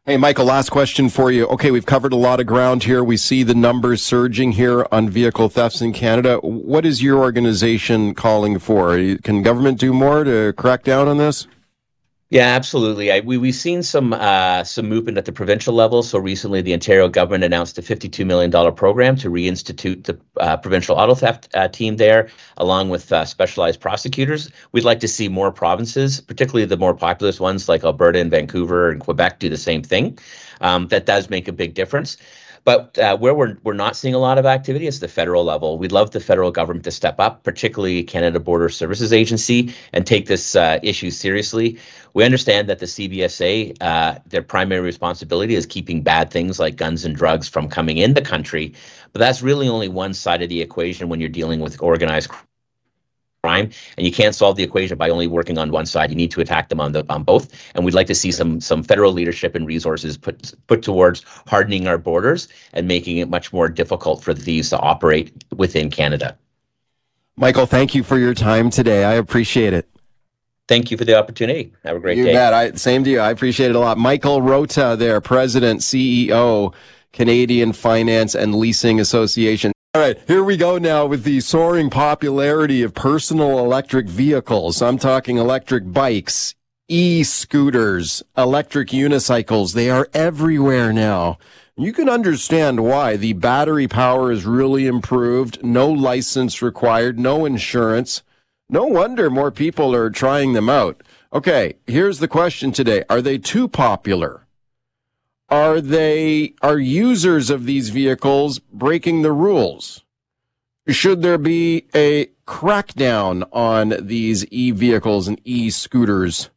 Hey, Michael, last question for you. Okay, we've covered a lot of ground here. We see the numbers surging here on vehicle thefts in Canada. What is your organization calling for? Can government do more to crack down on this? Yeah, absolutely. We've seen some movement at the provincial level. So recently, the Ontario government announced a $52 million program to reinstitute the provincial auto theft team there, along with specialized prosecutors. We'd like to see more provinces, particularly the more populous ones like Alberta and Vancouver and Quebec, do the same thing. That does make a big difference. But where we're not seeing a lot of activity is the federal level. We'd love the federal government to step up, particularly Canada Border Services Agency, and take this issue seriously. We understand that the CBSA, their primary responsibility is keeping bad things like guns and drugs from coming in the country. But that's really only one side of the equation when you're dealing with organized crime. And you can't solve the equation by only working on one side. You need to attack them on both. And we'd like to see some federal leadership and resources put towards hardening our borders and making it much more difficult for thieves to operate within Canada. Michael, thank you for your time today. I appreciate it. Thank you for the opportunity. Have a great day. You bet. Same to you. I appreciate it a lot. Michael Rota there, President, CEO, Canadian Finance and Leasing Association. All right, here we go now with the soaring popularity of personal electric vehicles. I'm talking electric bikes, e-scooters, electric unicycles. They are everywhere now. You can understand why. The battery power is really improved, no license required, no insurance. No wonder more people are trying them out. Okay, here's the question today. Are they too popular? Are users of these vehicles breaking the rules? Should there be a crackdown on these e-vehicles and e-scooters?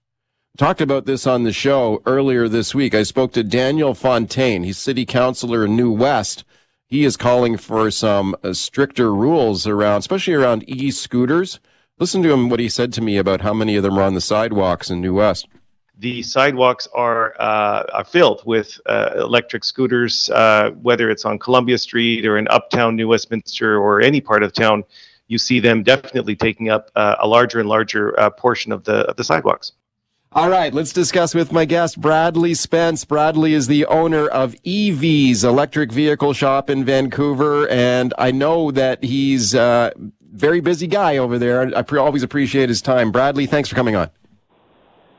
Talked about this on the show earlier this week. I spoke to Daniel Fontaine. He's city councilor in New West. He is calling for some stricter rules around, especially around e-scooters. Listen to him, what he said to me about how many of them are on the sidewalks in New West. The sidewalks are filled with electric scooters, whether it's on Columbia Street or in uptown New Westminster or any part of town. You see them definitely taking up a larger and larger portion of the sidewalks. All right, let's discuss with my guest, Bradley Spence. Bradley is the owner of EVs, electric vehicle shop in Vancouver, and I know that he's a very busy guy over there. I always appreciate his time. Bradley, thanks for coming on.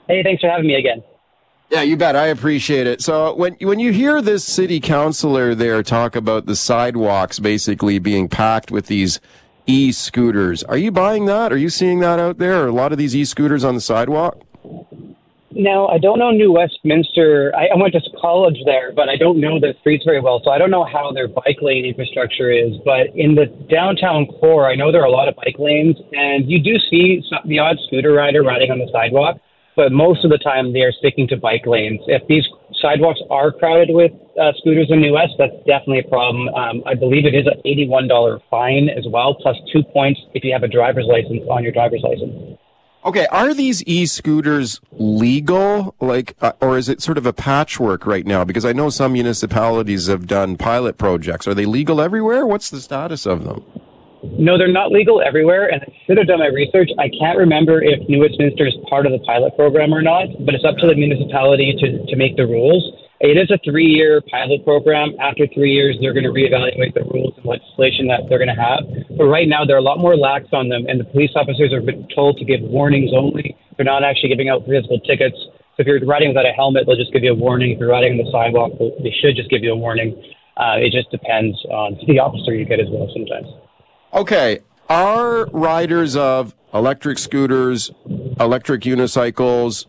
Hey, thanks for having me again. Yeah, you bet. I appreciate it. So when you hear this city councilor there talk about the sidewalks basically being packed with these e-scooters, are you buying that? Are you seeing that out there? Are a lot of these e-scooters on the sidewalk? No, I don't know New Westminster. I went to college there, but I don't know the streets very well, so I don't know how their bike lane infrastructure is. But in the downtown core, I know there are a lot of bike lanes, and you do see the odd scooter rider riding on the sidewalk. But most of the time, they are sticking to bike lanes. If these sidewalks are crowded with scooters in the U.S., that's definitely a problem. I believe it is an $81 fine as well, plus 2 points if you have a driver's license on your driver's license. Okay, are these e-scooters legal, or is it sort of a patchwork right now? Because I know some municipalities have done pilot projects. Are they legal everywhere? What's the status of them? No, they're not legal everywhere, and I should have done my research. I can't remember if New Westminster is part of the pilot program or not, but it's up to the municipality to make the rules. It is a 3-year pilot program. After 3 years, they're going to reevaluate the rules and legislation that they're going to have. But right now, they're a lot more lax on them, and the police officers are told to give warnings only. They're not actually giving out physical tickets. So if you're riding without a helmet, they'll just give you a warning. If you're riding on the sidewalk, they should just give you a warning. It just depends on the officer you get as well sometimes. Okay, are riders of electric scooters, electric unicycles,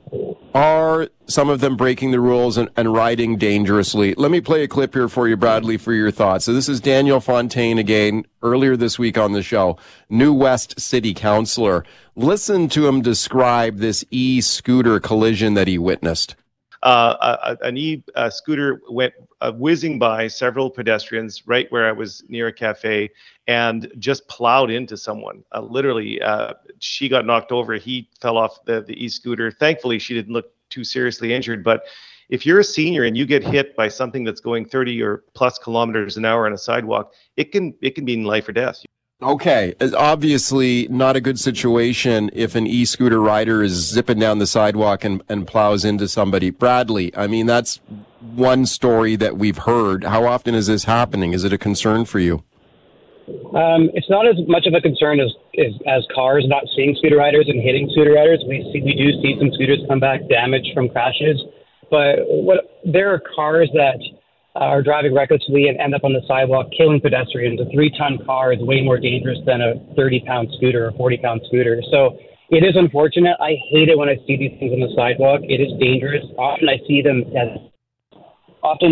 are some of them breaking the rules and riding dangerously? Let me play a clip here for you, Bradley, for your thoughts. So this is Daniel Fontaine again, earlier this week on the show, New West City Councilor. Listen to him describe this e-scooter collision that he witnessed. An e-scooter went whizzing by several pedestrians right where I was near a cafe and just plowed into someone. Literally, she got knocked over. He fell off the e-scooter. Thankfully, she didn't look too seriously injured. But if you're a senior and you get hit by something that's going 30 or plus kilometers an hour on a sidewalk, it can mean life or death. Okay, it's obviously not a good situation if an e-scooter rider is zipping down the sidewalk and plows into somebody. Bradley, I mean, that's one story that we've heard. How often is this happening? Is it a concern for you? It's not as much of a concern as cars not seeing scooter riders and hitting scooter riders. We do see some scooters come back damaged from crashes, but there are cars that are driving recklessly and end up on the sidewalk killing pedestrians. A 3-ton car is way more dangerous than a 30-pound scooter or 40-pound scooter. So it is unfortunate. I hate it when I see these things on the sidewalk. It is dangerous. Often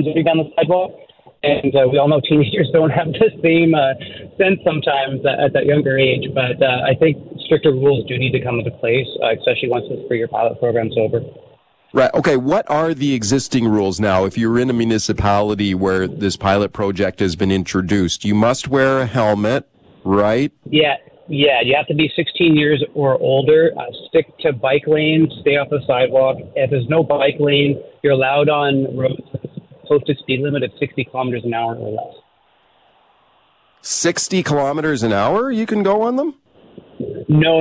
zooming down the sidewalk. And we all know teenagers don't have the same sense sometimes at that younger age. But I think stricter rules do need to come into place, especially once this three-year pilot program's over. Right. Okay. What are the existing rules now? If you're in a municipality where this pilot project has been introduced, you must wear a helmet, right? Yeah. You have to be 16 years or older. Stick to bike lanes. Stay off the sidewalk. If there's no bike lane, you're allowed on roads close to speed limit of 60 kilometers an hour or less. 60 kilometers an hour? You can go on them? No.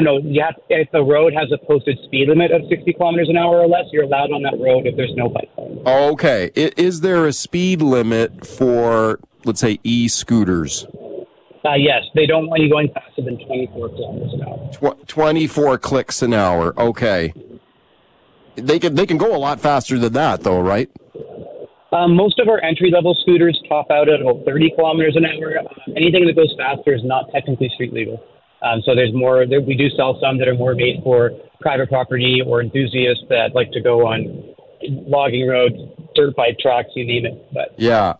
If the road has a posted speed limit of 60 kilometers an hour or less, you're allowed on that road if there's no bike lane. Okay. Is there a speed limit for, let's say, e-scooters? Yes. They don't want you going faster than 24 kilometers an hour. 24 clicks an hour. Okay. They can go a lot faster than that, though, right? Most of our entry-level scooters top out at about 30 kilometers an hour. Anything that goes faster is not technically street legal. So there's more. We do sell some that are more made for private property or enthusiasts that like to go on logging roads, dirt bike tracks, you name it. But yeah,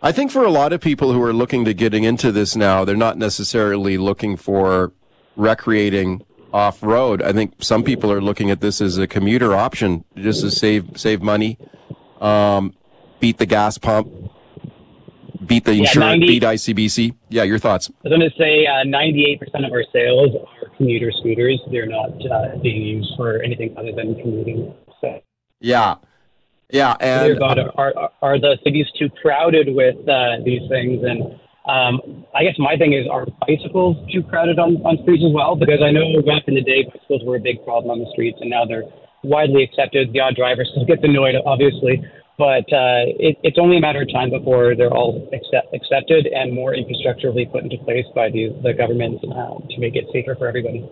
I think for a lot of people who are looking to getting into this now, they're not necessarily looking for recreating off-road. I think some people are looking at this as a commuter option, just to save money. Beat the gas pump, beat the insurance, beat ICBC. Yeah, your thoughts. I was going to say 98% of our sales are commuter scooters. They're not being used for anything other than commuting. So. Yeah. And are the cities too crowded with these things? And I guess my thing is, are bicycles too crowded on streets as well? Because I know back in the day, bicycles were a big problem on the streets, and now they're widely accepted. The odd driver still gets annoyed, obviously, but it's only a matter of time before they're all accepted and more infrastructurally put into place by the government to make it safer for everybody.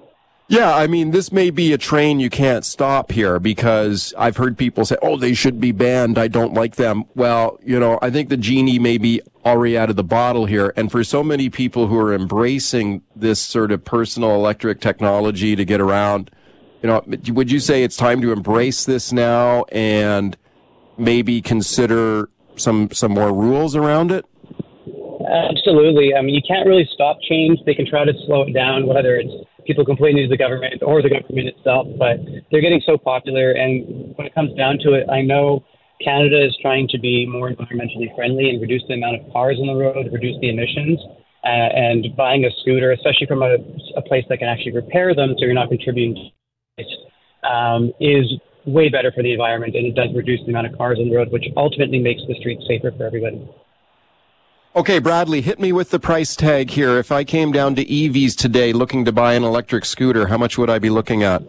Yeah, I mean, this may be a train you can't stop here, because I've heard people say, oh, they should be banned, I don't like them. Well, I think the genie may be already out of the bottle here. And for so many people who are embracing this sort of personal electric technology to get around, would you say it's time to embrace this now and maybe consider some more rules around it? Absolutely. I mean, you can't really stop change. They can try to slow it down, whether it's people complaining to the government or the government itself, but they're getting so popular. And when it comes down to it, I know Canada is trying to be more environmentally friendly and reduce the amount of cars on the road, reduce the emissions. And buying a scooter, especially from a place that can actually repair them so you're not contributing to is way better for the environment, and it does reduce the amount of cars on the road, which ultimately makes the streets safer for everybody. Okay, Bradley, hit me with the price tag here. If I came down to EVs today looking to buy an electric scooter, how much would I be looking at?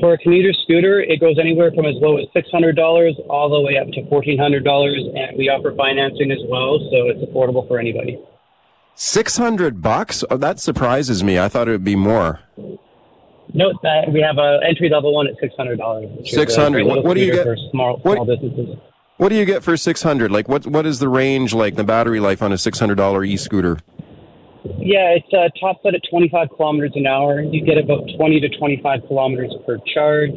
For a commuter scooter, it goes anywhere from as low as $600 all the way up to $1,400, and we offer financing as well, so it's affordable for anybody. $600? Oh, that surprises me. I thought it would be more. No, we have an entry-level one at $600. $600. What do you get for small businesses? What do you get for $600? Like, what is the range, like the battery life on a $600 e-scooter? Yeah, it's top set at 25 kilometers an hour. You get about 20 to 25 kilometers per charge.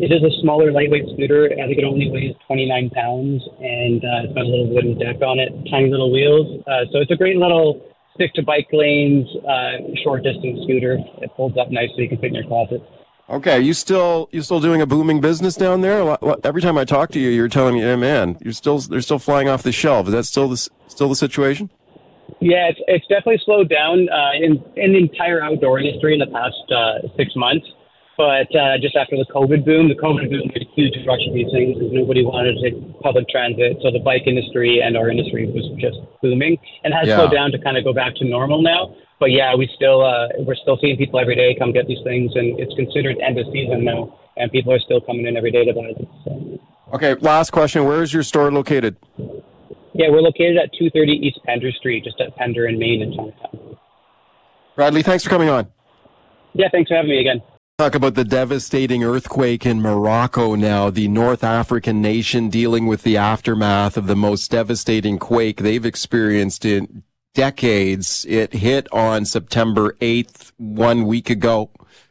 It is a smaller, lightweight scooter. I think it only weighs 29 pounds, and it's got a little wooden deck on it, tiny little wheels. So it's a great little stick to bike lanes, short distance scooter. It folds up nicely. You can fit in your closet. Okay, you still doing a booming business down there? Every time I talk to you, you're telling me, hey, man, they're still flying off the shelf. Is that still the situation? Yeah, it's definitely slowed down in the entire outdoor industry in the past 6 months. But just after the COVID boom made a huge rush of these things. Nobody wanted to take public transit, so the bike industry and our industry was just booming, and has slowed down to kind of go back to normal now. But yeah, we're still seeing people every day come get these things, and it's considered end of season now, and people are still coming in every day to buy them. So. Okay, last question: where is your store located? Yeah, we're located at 230 East Pender Street, just at Pender and Main in Chinatown. Bradley, thanks for coming on. Yeah, thanks for having me again. Talk about the devastating earthquake in Morocco now, the North African nation dealing with the aftermath of the most devastating quake they've experienced in decades. It hit on September 8th, 1 week ago,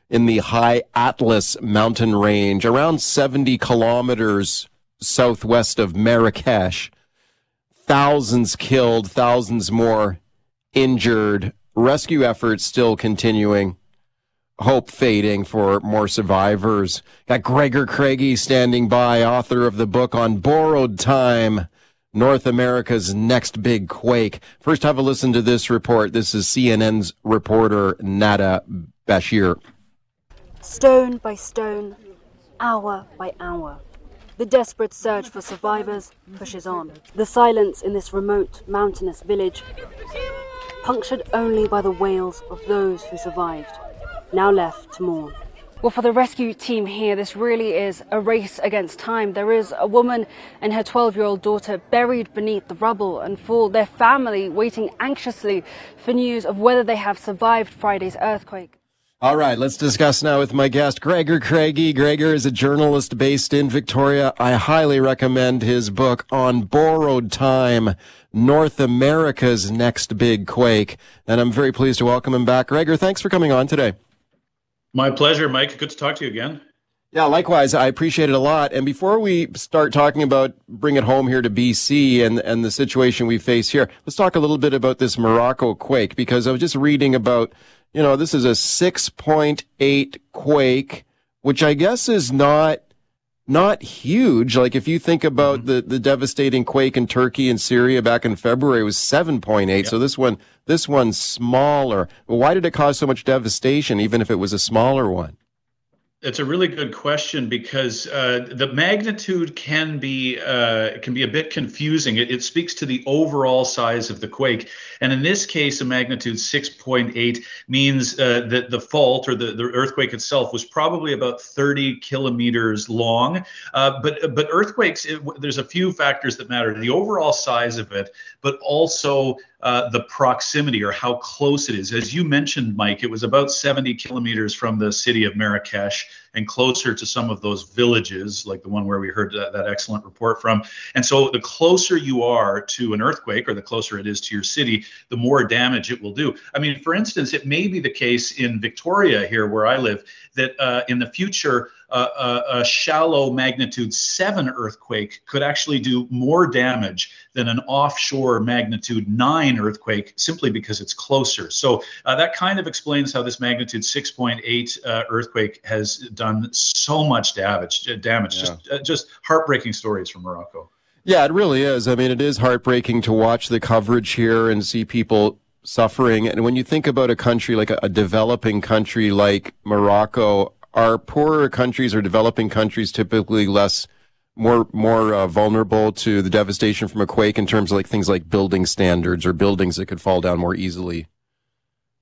in the High Atlas mountain range, around 70 kilometers southwest of Marrakesh. Thousands killed, thousands more injured. Rescue efforts still continuing. Hope fading for more survivors. Got Gregor Craigie standing by, author of the book On Borrowed Time, North America's Next Big Quake. First, have a listen to this report. This is CNN's reporter Nada Bashir. Stone by stone, hour by hour, the desperate search for survivors pushes on. The silence in this remote, mountainous village, punctured only by the wails of those who survived, now left to mourn. Well, for the rescue team here, this really is a race against time. There is a woman and her 12-year-old daughter buried beneath the rubble, and for their family waiting anxiously for news of whether they have survived Friday's earthquake. All right, let's discuss now with my guest, Gregor Craigie. Gregor is a journalist based in Victoria. I highly recommend his book, On Borrowed Time, North America's Next Big Quake. And I'm very pleased to welcome him back. Gregor, thanks for coming on today. My pleasure, Mike. Good to talk to you again. Yeah, likewise. I appreciate it a lot. And before we start talking about bring it home here to BC and the situation we face here, let's talk a little bit about this Morocco quake, because I was just reading about, you know, this is a 6.8 quake, which I guess is not huge. Like if you think about the devastating quake in Turkey and Syria back in February, it was 7.8. Yep. So this one's smaller. Why did it cause so much devastation, even if it was a smaller one? It's a really good question, because the magnitude can be a bit confusing. It speaks to the overall size of the quake, and in this case, a magnitude 6.8 means that the fault, or the earthquake itself, was probably about 30 kilometers long. But earthquakes, there's a few factors that matter: the overall size of it, but also the proximity, or how close it is. As you mentioned, Mike, it was about 70 kilometers from the city of Marrakesh and closer to some of those villages, like the one where we heard that excellent report from. And so the closer you are to an earthquake, or the closer it is to your city, the more damage it will do. I mean, for instance, it may be the case in Victoria here where I live that in the future, a shallow magnitude 7 earthquake could actually do more damage than an offshore magnitude 9 earthquake, simply because it's closer. So that kind of explains how this magnitude 6.8 earthquake has done so much damage. Yeah. Just heartbreaking stories from Morocco. Yeah, it really is. I mean, it is heartbreaking to watch the coverage here and see people suffering. And when you think about a country like a developing country like Morocco, are poorer countries or developing countries typically more vulnerable to the devastation from a quake in terms of like things like building standards or buildings that could fall down more easily?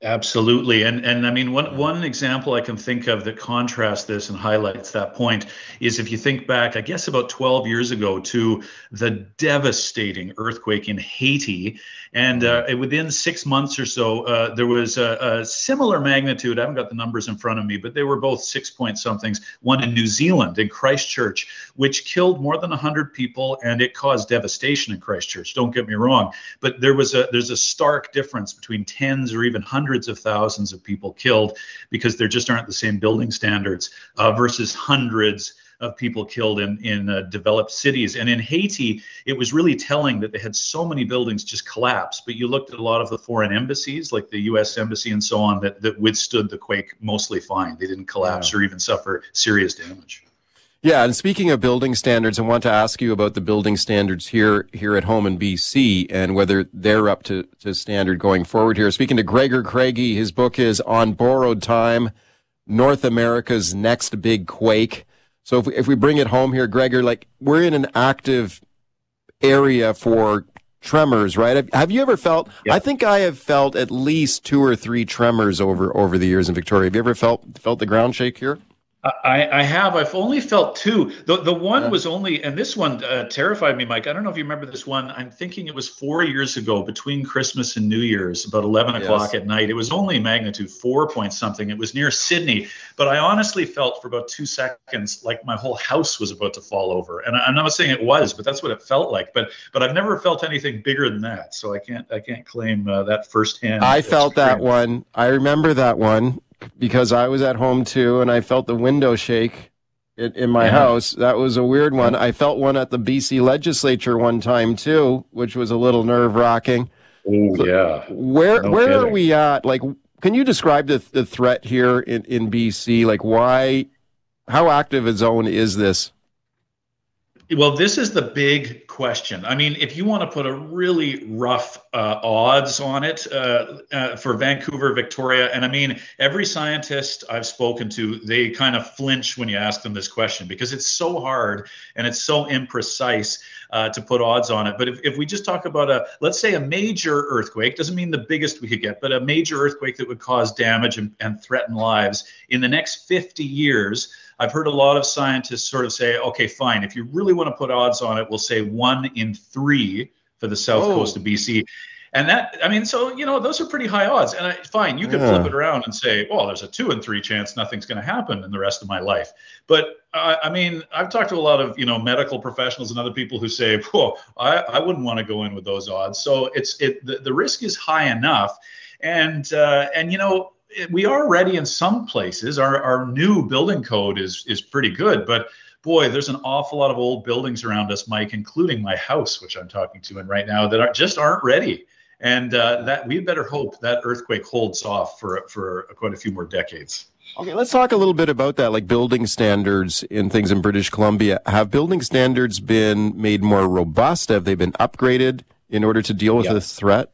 Absolutely. And I mean, one example I can think of that contrasts this and highlights that point is if you think back, I guess about 12 years ago, to the devastating earthquake in Haiti. And within 6 months or so, there was a similar magnitude. I haven't got the numbers in front of me, but they were both 6 point somethings. One in New Zealand, in Christchurch, which killed more than 100 people, and it caused devastation in Christchurch. Don't get me wrong. But there's a stark difference between tens or even hundreds of thousands of people killed, because there just aren't the same building standards, versus hundreds of people killed in developed cities. And in Haiti, it was really telling that they had so many buildings just collapse. But you looked at a lot of the foreign embassies, like the U.S. embassy and so on, that withstood the quake mostly fine. They didn't collapse or even suffer serious damage. Yeah, and speaking of building standards, I want to ask you about the building standards here at home in BC and whether they're up to standard going forward here. Speaking to Gregor Craigie, his book is On Borrowed Time, North America's Next Big Quake. So if we bring it home here, Gregor, like we're in an active area for tremors, right? Have you ever felt? Yeah. I think I have felt at least 2 or 3 tremors over the years in Victoria. Have you ever felt the ground shake here? I have. I've only felt two. The one was only, and this one terrified me, Mike. I don't know if you remember this one. I'm thinking it was 4 years ago between Christmas and New Year's, about 11 o'clock at night. It was only magnitude 4 point something. It was near Sydney. But I honestly felt for about 2 seconds like my whole house was about to fall over. And I'm not saying it was, but that's what it felt like. But I've never felt anything bigger than that. So I can't claim that firsthand. I felt that one. I remember that one, because I was at home too, and I felt the window shake in my house. That was a weird one. I felt one at the BC legislature one time too, which was a little nerve-wracking. Oh, yeah. Where are we at? Like, can you describe the threat here in BC? Like, why? How active a zone is this? Well, this is the big question. I mean, if you want to put a really rough odds on it for Vancouver, Victoria, and I mean, every scientist I've spoken to, they kind of flinch when you ask them this question because it's so hard and it's so imprecise to put odds on it. But if we just talk about let's say a major earthquake, doesn't mean the biggest we could get, but a major earthquake that would cause damage and threaten lives in the next 50 years, I've heard a lot of scientists sort of say, okay, fine, if you really want to put odds on it, we'll say 1 in 3 for the south coast of BC. And that, I mean, so, you know, those are pretty high odds. And fine, you could flip it around and say, well, there's a 2 in 3 chance nothing's going to happen in the rest of my life. But I mean, I've talked to a lot of, you know, medical professionals and other people who say, whoa, I wouldn't want to go in with those odds. So the risk is high enough. And you know, we are already in some places. Our new building code is pretty good, but boy, there's an awful lot of old buildings around us, Mike, including my house, which I'm talking to in right now, that aren't ready. And that we better hope that earthquake holds off for quite a few more decades. Okay, let's talk a little bit about that, like building standards and things in British Columbia. Have building standards been made more robust? Have they been upgraded in order to deal with this threat?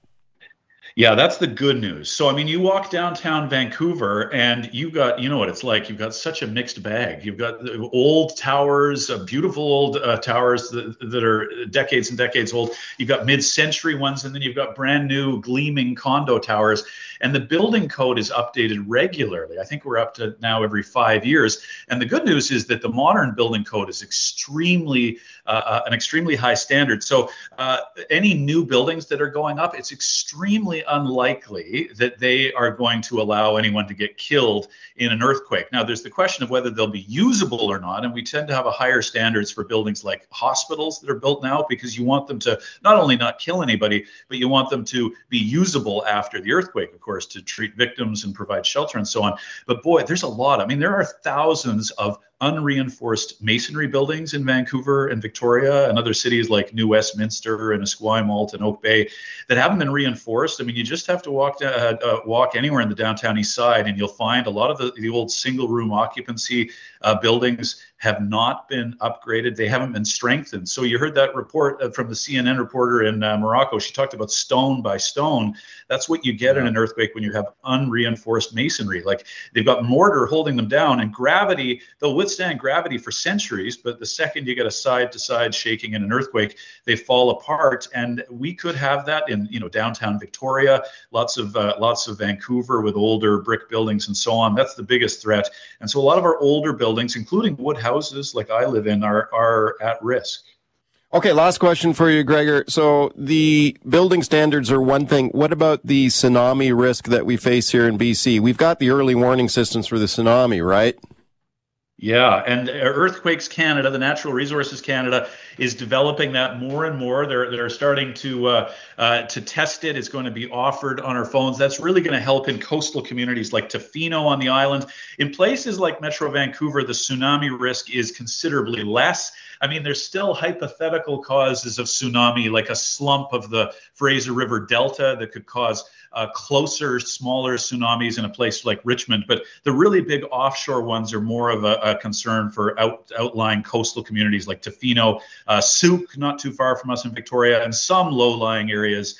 Yeah, that's the good news. So, I mean, you walk downtown Vancouver and you've got, you know what it's like, you've got such a mixed bag. You've got old towers, beautiful old towers that are decades and decades old. You've got mid-century ones, and then you've got brand new gleaming condo towers. And the building code is updated regularly. I think we're up to now every 5 years. And the good news is that the modern building code is an extremely high standard. So any new buildings that are going up, it's extremely unlikely that they are going to allow anyone to get killed in an earthquake. Now, there's the question of whether they'll be usable or not, and we tend to have a higher standards for buildings like hospitals that are built now because you want them to not only not kill anybody, but you want them to be usable after the earthquake, of course, to treat victims and provide shelter and so on. But boy, there's a lot. I mean, there are thousands of unreinforced masonry buildings in Vancouver and Victoria and other cities like New Westminster and Esquimalt and Oak Bay that haven't been reinforced. I mean, you just have to walk anywhere in the downtown east side and you'll find a lot of the old single room occupancy buildings have not been upgraded. They haven't been strengthened. So you heard that report from the CNN reporter in Morocco. She talked about stone by stone. That's what you get in an earthquake when you have unreinforced masonry. Like they've got mortar holding them down, and gravity, they'll withstand gravity for centuries, but the second you get a side to side shaking in an earthquake, they fall apart. And we could have that in, you know, downtown Victoria, lots of Vancouver with older brick buildings and so on. That's the biggest threat. And so a lot of our older buildings, including wood houses like I live in, are at risk. Okay, last question for you, Gregor. So the building standards are one thing. What about the tsunami risk that we face here in BC? We've got the early warning systems for the tsunami, right? Yeah, and Earthquakes Canada, the Natural Resources Canada, is developing that more and more. They're starting to test it. It's going to be offered on our phones. That's really going to help in coastal communities like Tofino on the island. In places like Metro Vancouver, the tsunami risk is considerably less. I mean, there's still hypothetical causes of tsunami, like a slump of the Fraser River Delta that could cause closer, smaller tsunamis in a place like Richmond. But the really big offshore ones are more of a concern for outlying coastal communities like Tofino, Souk, not too far from us in Victoria, and some low-lying areas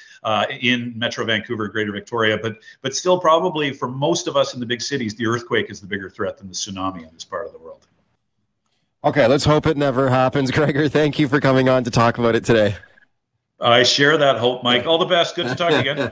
in Metro Vancouver, Greater Victoria. But still probably for most of us in the big cities, the earthquake is the bigger threat than the tsunami in this part of the world. Okay, let's hope it never happens. Gregor, thank you for coming on to talk about it today. I share that hope, Mike. All the best. Good to talk again.